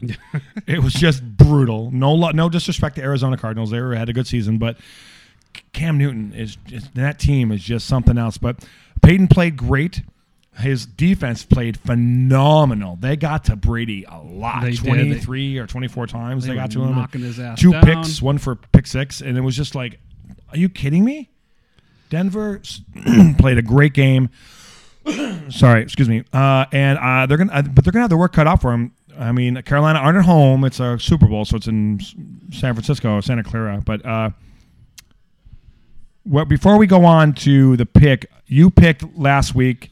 It was just brutal. No disrespect to Arizona Cardinals. They had a good season, but Cam Newton that team is just something else. But Peyton played great. His defense played phenomenal. They got to Brady a lot. They 23 did. Or 24 times they got to him. Knocking his ass down. 2 picks, one for pick 6. And it was just like, are you kidding me? Denver played a great game. Sorry, excuse me. And they're gonna have their work cut out for them. I mean, Carolina aren't at home. It's a Super Bowl, so it's in San Francisco, Santa Clara. But before we go on to the pick, you picked last week.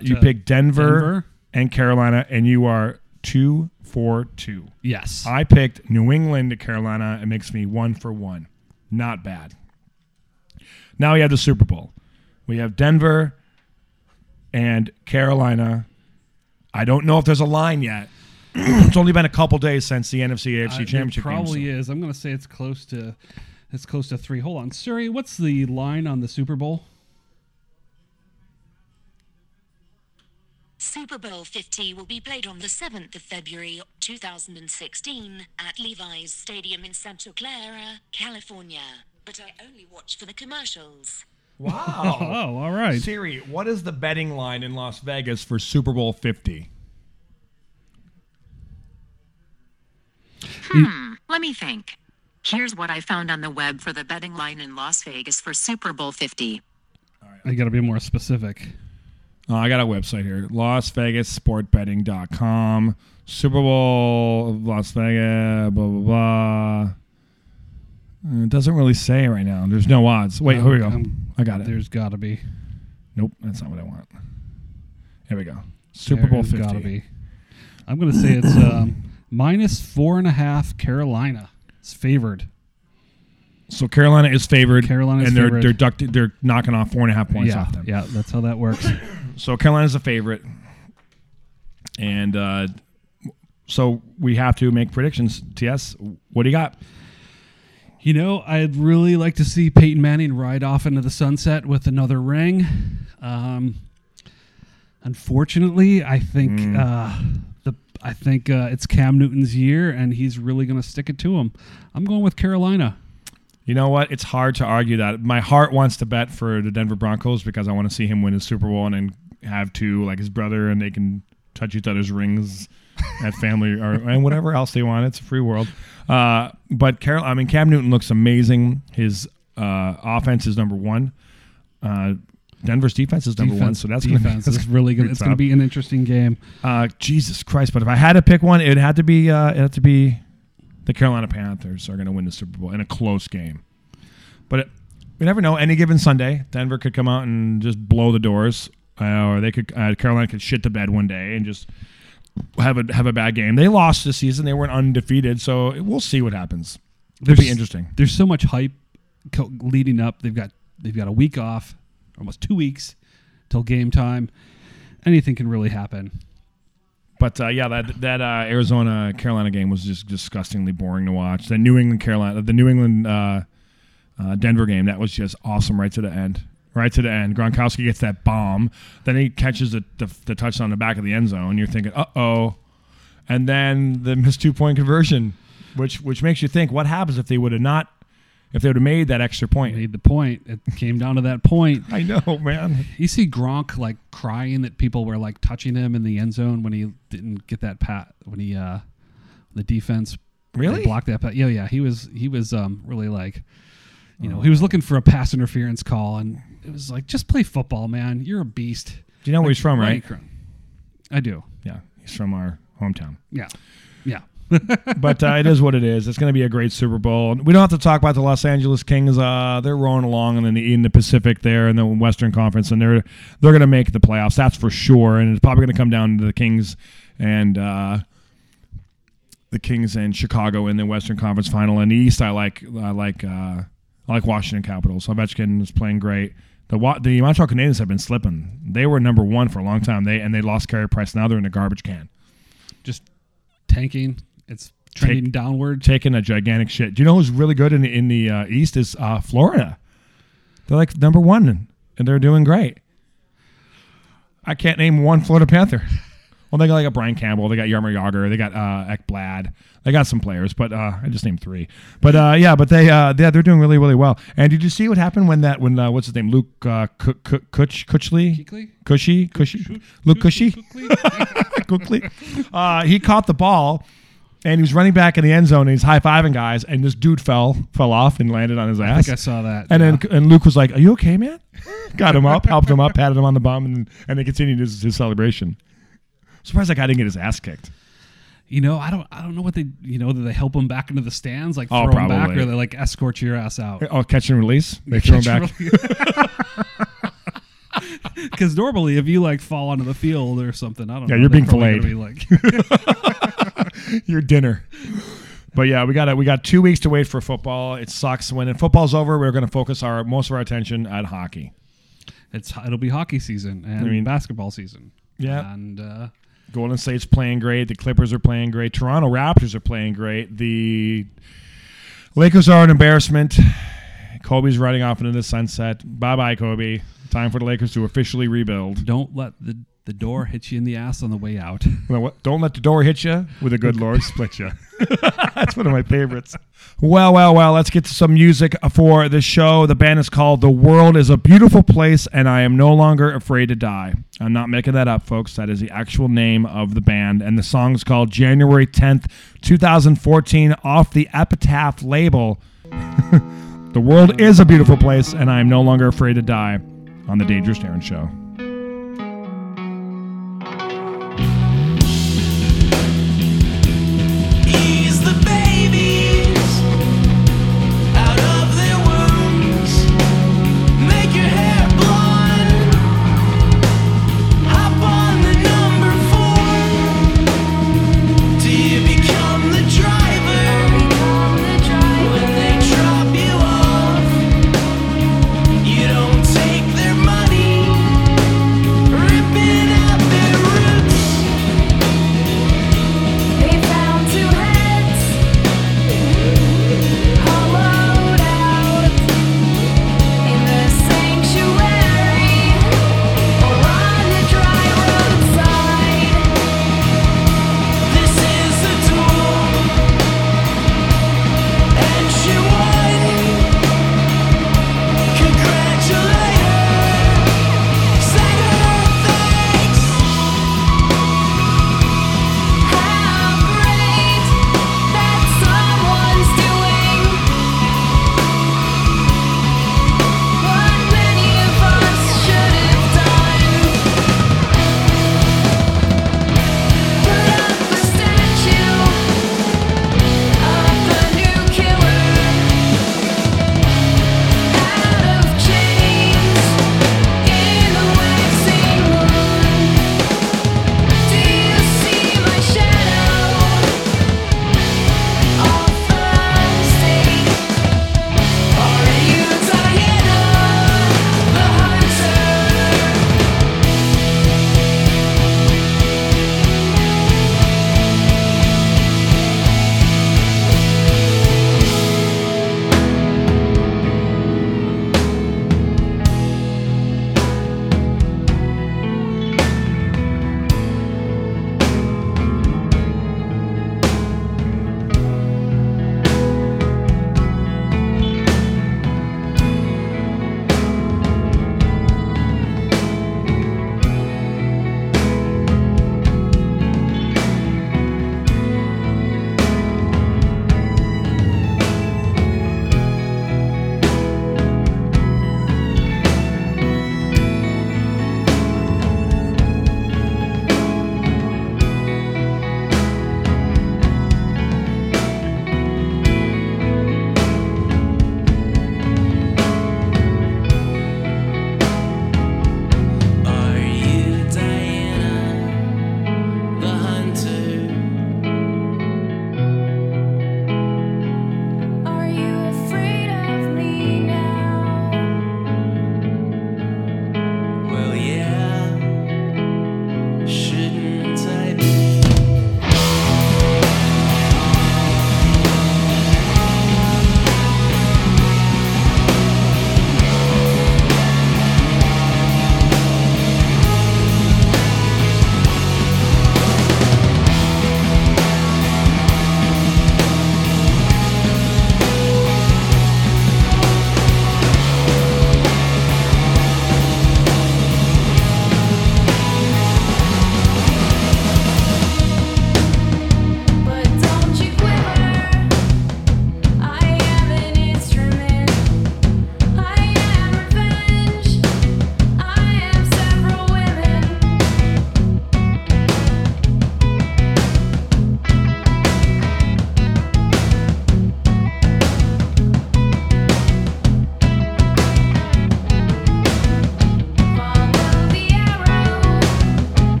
You picked Denver and Carolina, and you are 2-4-2. Yes. I picked New England to Carolina. It makes me 1-1. Not bad. Now we have the Super Bowl. We have Denver and Carolina. I don't know if there's a line yet. It's only been a couple days since the NFC-AFC Championship game. It probably is. I'm going to say it's close to 3. Hold on. Siri, what's the line on the Super Bowl? Super Bowl 50 will be played on the 7th of February, 2016, at Levi's Stadium in Santa Clara, California. But I only watch for the commercials. Wow. Oh, all right. Siri, what is the betting line in Las Vegas for Super Bowl 50? Let me think. Here's what I found on the web for the betting line in Las Vegas for Super Bowl 50. All right. I got to be more specific. I got a website here, LasVegasSportBetting.com, Super Bowl, Las Vegas, blah, blah, blah. It doesn't really say right now. There's no odds. Wait, here we go. I got it. There's got to be. Nope, that's not what I want. Here we go. Super Bowl 50. There's got to be. I'm going to say it's -4.5 Carolina. It's favored. So Carolina is favored, they're knocking off 4.5 points off them. Yeah, that's how that works. So Carolina's a favorite, and so we have to make predictions. TS, what do you got? You know, I'd really like to see Peyton Manning ride off into the sunset with another ring. Unfortunately, I think it's Cam Newton's year, and he's really going to stick it to him. I'm going with Carolina. You know what? It's hard to argue that. My heart wants to bet for the Denver Broncos because I want to see him win his Super Bowl and then have two, like his brother, and they can touch each other's rings at family and whatever else they want. It's a free world. But Cam Newton looks amazing. His offense is number one. Denver's defense is number one, so that's going to really good. It's going to be an interesting game. Jesus Christ! But if I had to pick one, it had to be the Carolina Panthers are going to win the Super Bowl in a close game. But we never know. Any given Sunday, Denver could come out and just blow the doors, or they could Carolina could shit the bed one day and just have a bad game. They lost this season; they weren't undefeated, so we'll see what happens. It'll be interesting. There's so much hype leading up. They've got a week off. Almost 2 weeks till game time. Anything can really happen. But, that Arizona-Carolina game was just disgustingly boring to watch. The New England-Denver game, that was just awesome right to the end. Gronkowski gets that bomb. Then he catches the touchdown in the back of the end zone. You're thinking, uh-oh. And then the missed two-point conversion, which makes you think, what happens if they would have not if they would have made that extra point. Made the point. It came down to that point. I know, man. You see Gronk like crying that people were like touching him in the end zone when he didn't get that pat when he the defense really blocked that pat. Yeah. He was really like he was looking for a pass interference call and it was like, just play football, man. You're a beast. Do you know where he's from, right? I do. Yeah. He's from our hometown. Yeah. Yeah. But it is what it is. It's going to be a great Super Bowl. We don't have to talk about the Los Angeles Kings. They're rolling along in the Pacific there in the Western Conference, and they're going to make the playoffs. That's for sure. And it's probably going to come down to the Kings and Chicago in the Western Conference final. In the East, I like Washington Capitals. Ovechkin is playing great. The Montreal Canadiens have been slipping. They were number one for a long time. They lost Carey Price. Now they're in the garbage can. Just tanking. It's trending downward. Taking a gigantic shit. Do you know who's really good in the East is Florida. They're like number one, and they're doing great. I can't name one Florida Panther. Well, they got like a Brian Campbell. They got Yarmer Yager. They got Ekblad. They got some players, but I just named three. But, they're doing really, really well. And did you see what happened when what's his name, Luke Kuechly? Luke Kuechly? He caught the ball. And he was running back in the end zone, and he's high-fiving guys, and this dude fell off and landed on his ass. I think I saw that. And then Luke was like, "Are you okay, man?" Got him up, helped him up, patted him on the bum, and they continued his celebration. Surprised that guy didn't get his ass kicked. I don't know what they do they help him back into the stands, like throw him back, or they like escort your ass out. Oh, catch and release. They throw him back. Because normally, if you like fall onto the field or something, I don't know. Yeah, you're being filleted. Your dinner. But yeah, we got 2 weeks to wait for football. It sucks. When football's over, we're going to focus most of our attention at hockey. It'll be hockey season and basketball season. Yeah, and Golden State's playing great. The Clippers are playing great. Toronto Raptors are playing great. The Lakers are an embarrassment. Kobe's riding off into the sunset. Bye-bye, Kobe. Time for the Lakers to officially rebuild. Don't let the door hit you in the ass on the way out. Don't let the door hit you with a good Lord split you. That's one of my favorites. Well, let's get to some music for the show. The band is called The World is a Beautiful Place and I Am No Longer Afraid to Die. I'm not making that up, folks. That is the actual name of the band. And the song is called January 10th, 2014, off the Epitaph label. The world is a beautiful place and I am no longer afraid to die. On the Dangerous Darren Show.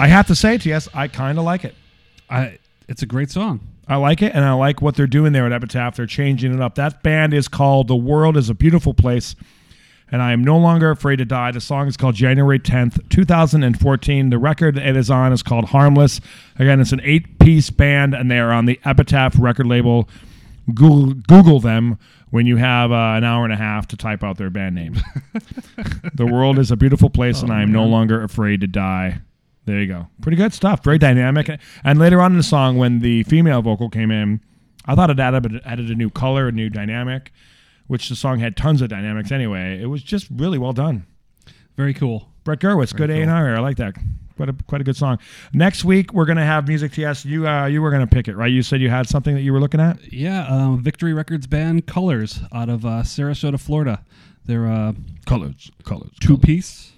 I have to say, yes, I kind of like it. It's a great song. I like it, and I like what they're doing there at Epitaph. They're changing it up. That band is called The World is a Beautiful Place and I Am No Longer Afraid to Die. The song is called January 10th, 2014. The record it is on is called Harmless. Again, it's an 8-piece band, and they are on the Epitaph record label. Google them when you have an hour and a half to type out their band name. The World is a Beautiful Place, and I Am No Longer Afraid to Die. There you go. Pretty good stuff. Very dynamic. And later on in the song, when the female vocal came in, I thought it added a new color, a new dynamic, which the song had tons of dynamics anyway. It was just really well done. Very cool. Brett Gurwitz, good cool. A&R. I like that. Quite a good song. Next week, we're going to have Music TS. You were going to pick it, right? You said you had something that you were looking at? Yeah. Victory Records band Colors out of Sarasota, Florida. They're Colors. Two-piece,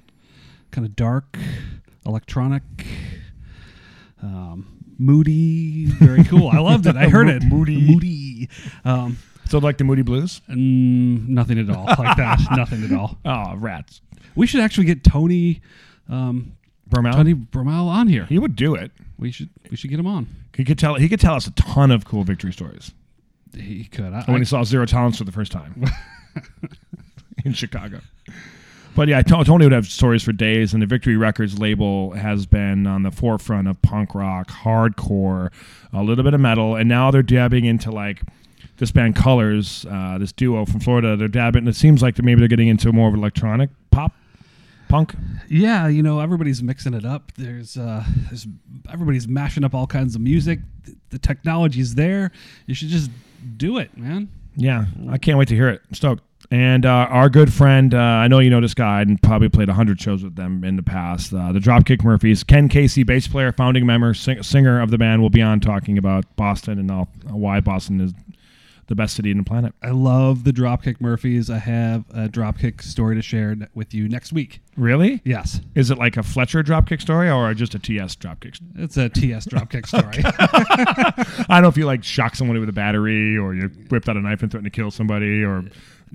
kind of dark, electronic, moody. Very cool. I loved it. I heard it. Moody. So like the Moody Blues? Nothing at all. Like that. Nothing at all. Oh, rats. We should actually get Tony Bromell on here. He would do it. We should get him on. He could tell us a ton of cool Victory stories. He could. When he saw Zero Tolerance for the first time in Chicago. But yeah, Tony would have stories for days, and the Victory Records label has been on the forefront of punk rock, hardcore, a little bit of metal, and now they're dabbing into like this band Colors, this duo from Florida. They're dabbing, and it seems like maybe they're getting into more of electronic pop. Punk? Yeah, everybody's mixing it up. There's everybody's mashing up all kinds of music. The technology's there. You should just do it, man. Yeah, I can't wait to hear it. I'm stoked. And our good friend, I know you know this guy and probably played 100 shows with them in the past, the Dropkick Murphys. Ken Casey, bass player, founding member, singer of the band, will be on talking about Boston and why Boston is the best city on the planet. I love the Dropkick Murphys. I have a Dropkick story to share with you next week. Really? Yes. Is it like a Fletcher Dropkick story or just a TS Dropkick story? It's a TS Dropkick story. I don't know if you like shock somebody with a battery or you whipped out a knife and threatened to kill somebody or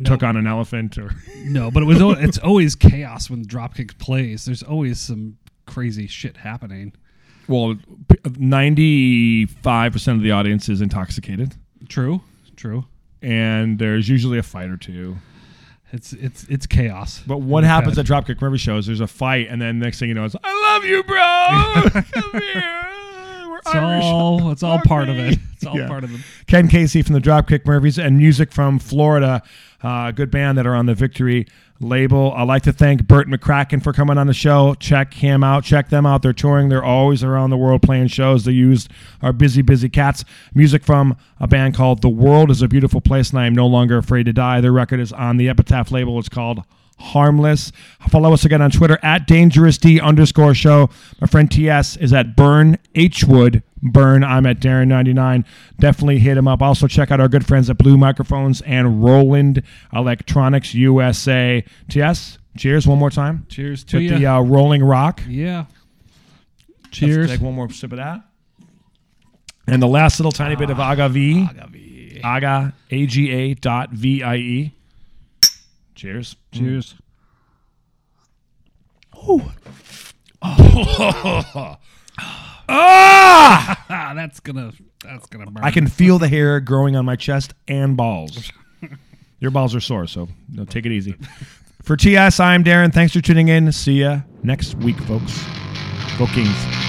took on an elephant. Or no, but it's always chaos when Dropkick plays. There's always some crazy shit happening. Well, 95% of the audience is intoxicated. True. And there's usually a fight or two. It's chaos. But what happens at Dropkick Murphy shows, there's a fight, and then next thing you know, it's, I love you, bro. Come here. We're Irish. It's all part of it. It's all part of it. Ken Casey from the Dropkick Murphys and music from Florida. Good band that are on the Victory label. I'd like to thank Bert McCracken for coming on the show. Check him out. Check them out. They're touring. They're always around the world playing shows. The Used are busy, busy cats. Music from a band called The World is a Beautiful Place and I Am No Longer Afraid to Die. Their record is on the Epitaph label. It's called Harmless. Follow us again on Twitter at @DangerousD_show. My friend TS is at @BurnHwood. I'm at Darren99. Definitely hit him up. Also check out our good friends at Blue Microphones and Roland Electronics USA. TS, cheers one more time. Cheers to you. With the Rolling Rock. Yeah. Cheers. Take one more sip of that. And the last little tiny bit of agave. Aga, AGA.VIE. Cheers. Cheers. Ooh. Oh. Ah! That's gonna burn. I can feel the hair growing on my chest and balls. Your balls are sore, so take it easy. For TS, I'm Darren. Thanks for tuning in. See ya next week, folks. Go Kings.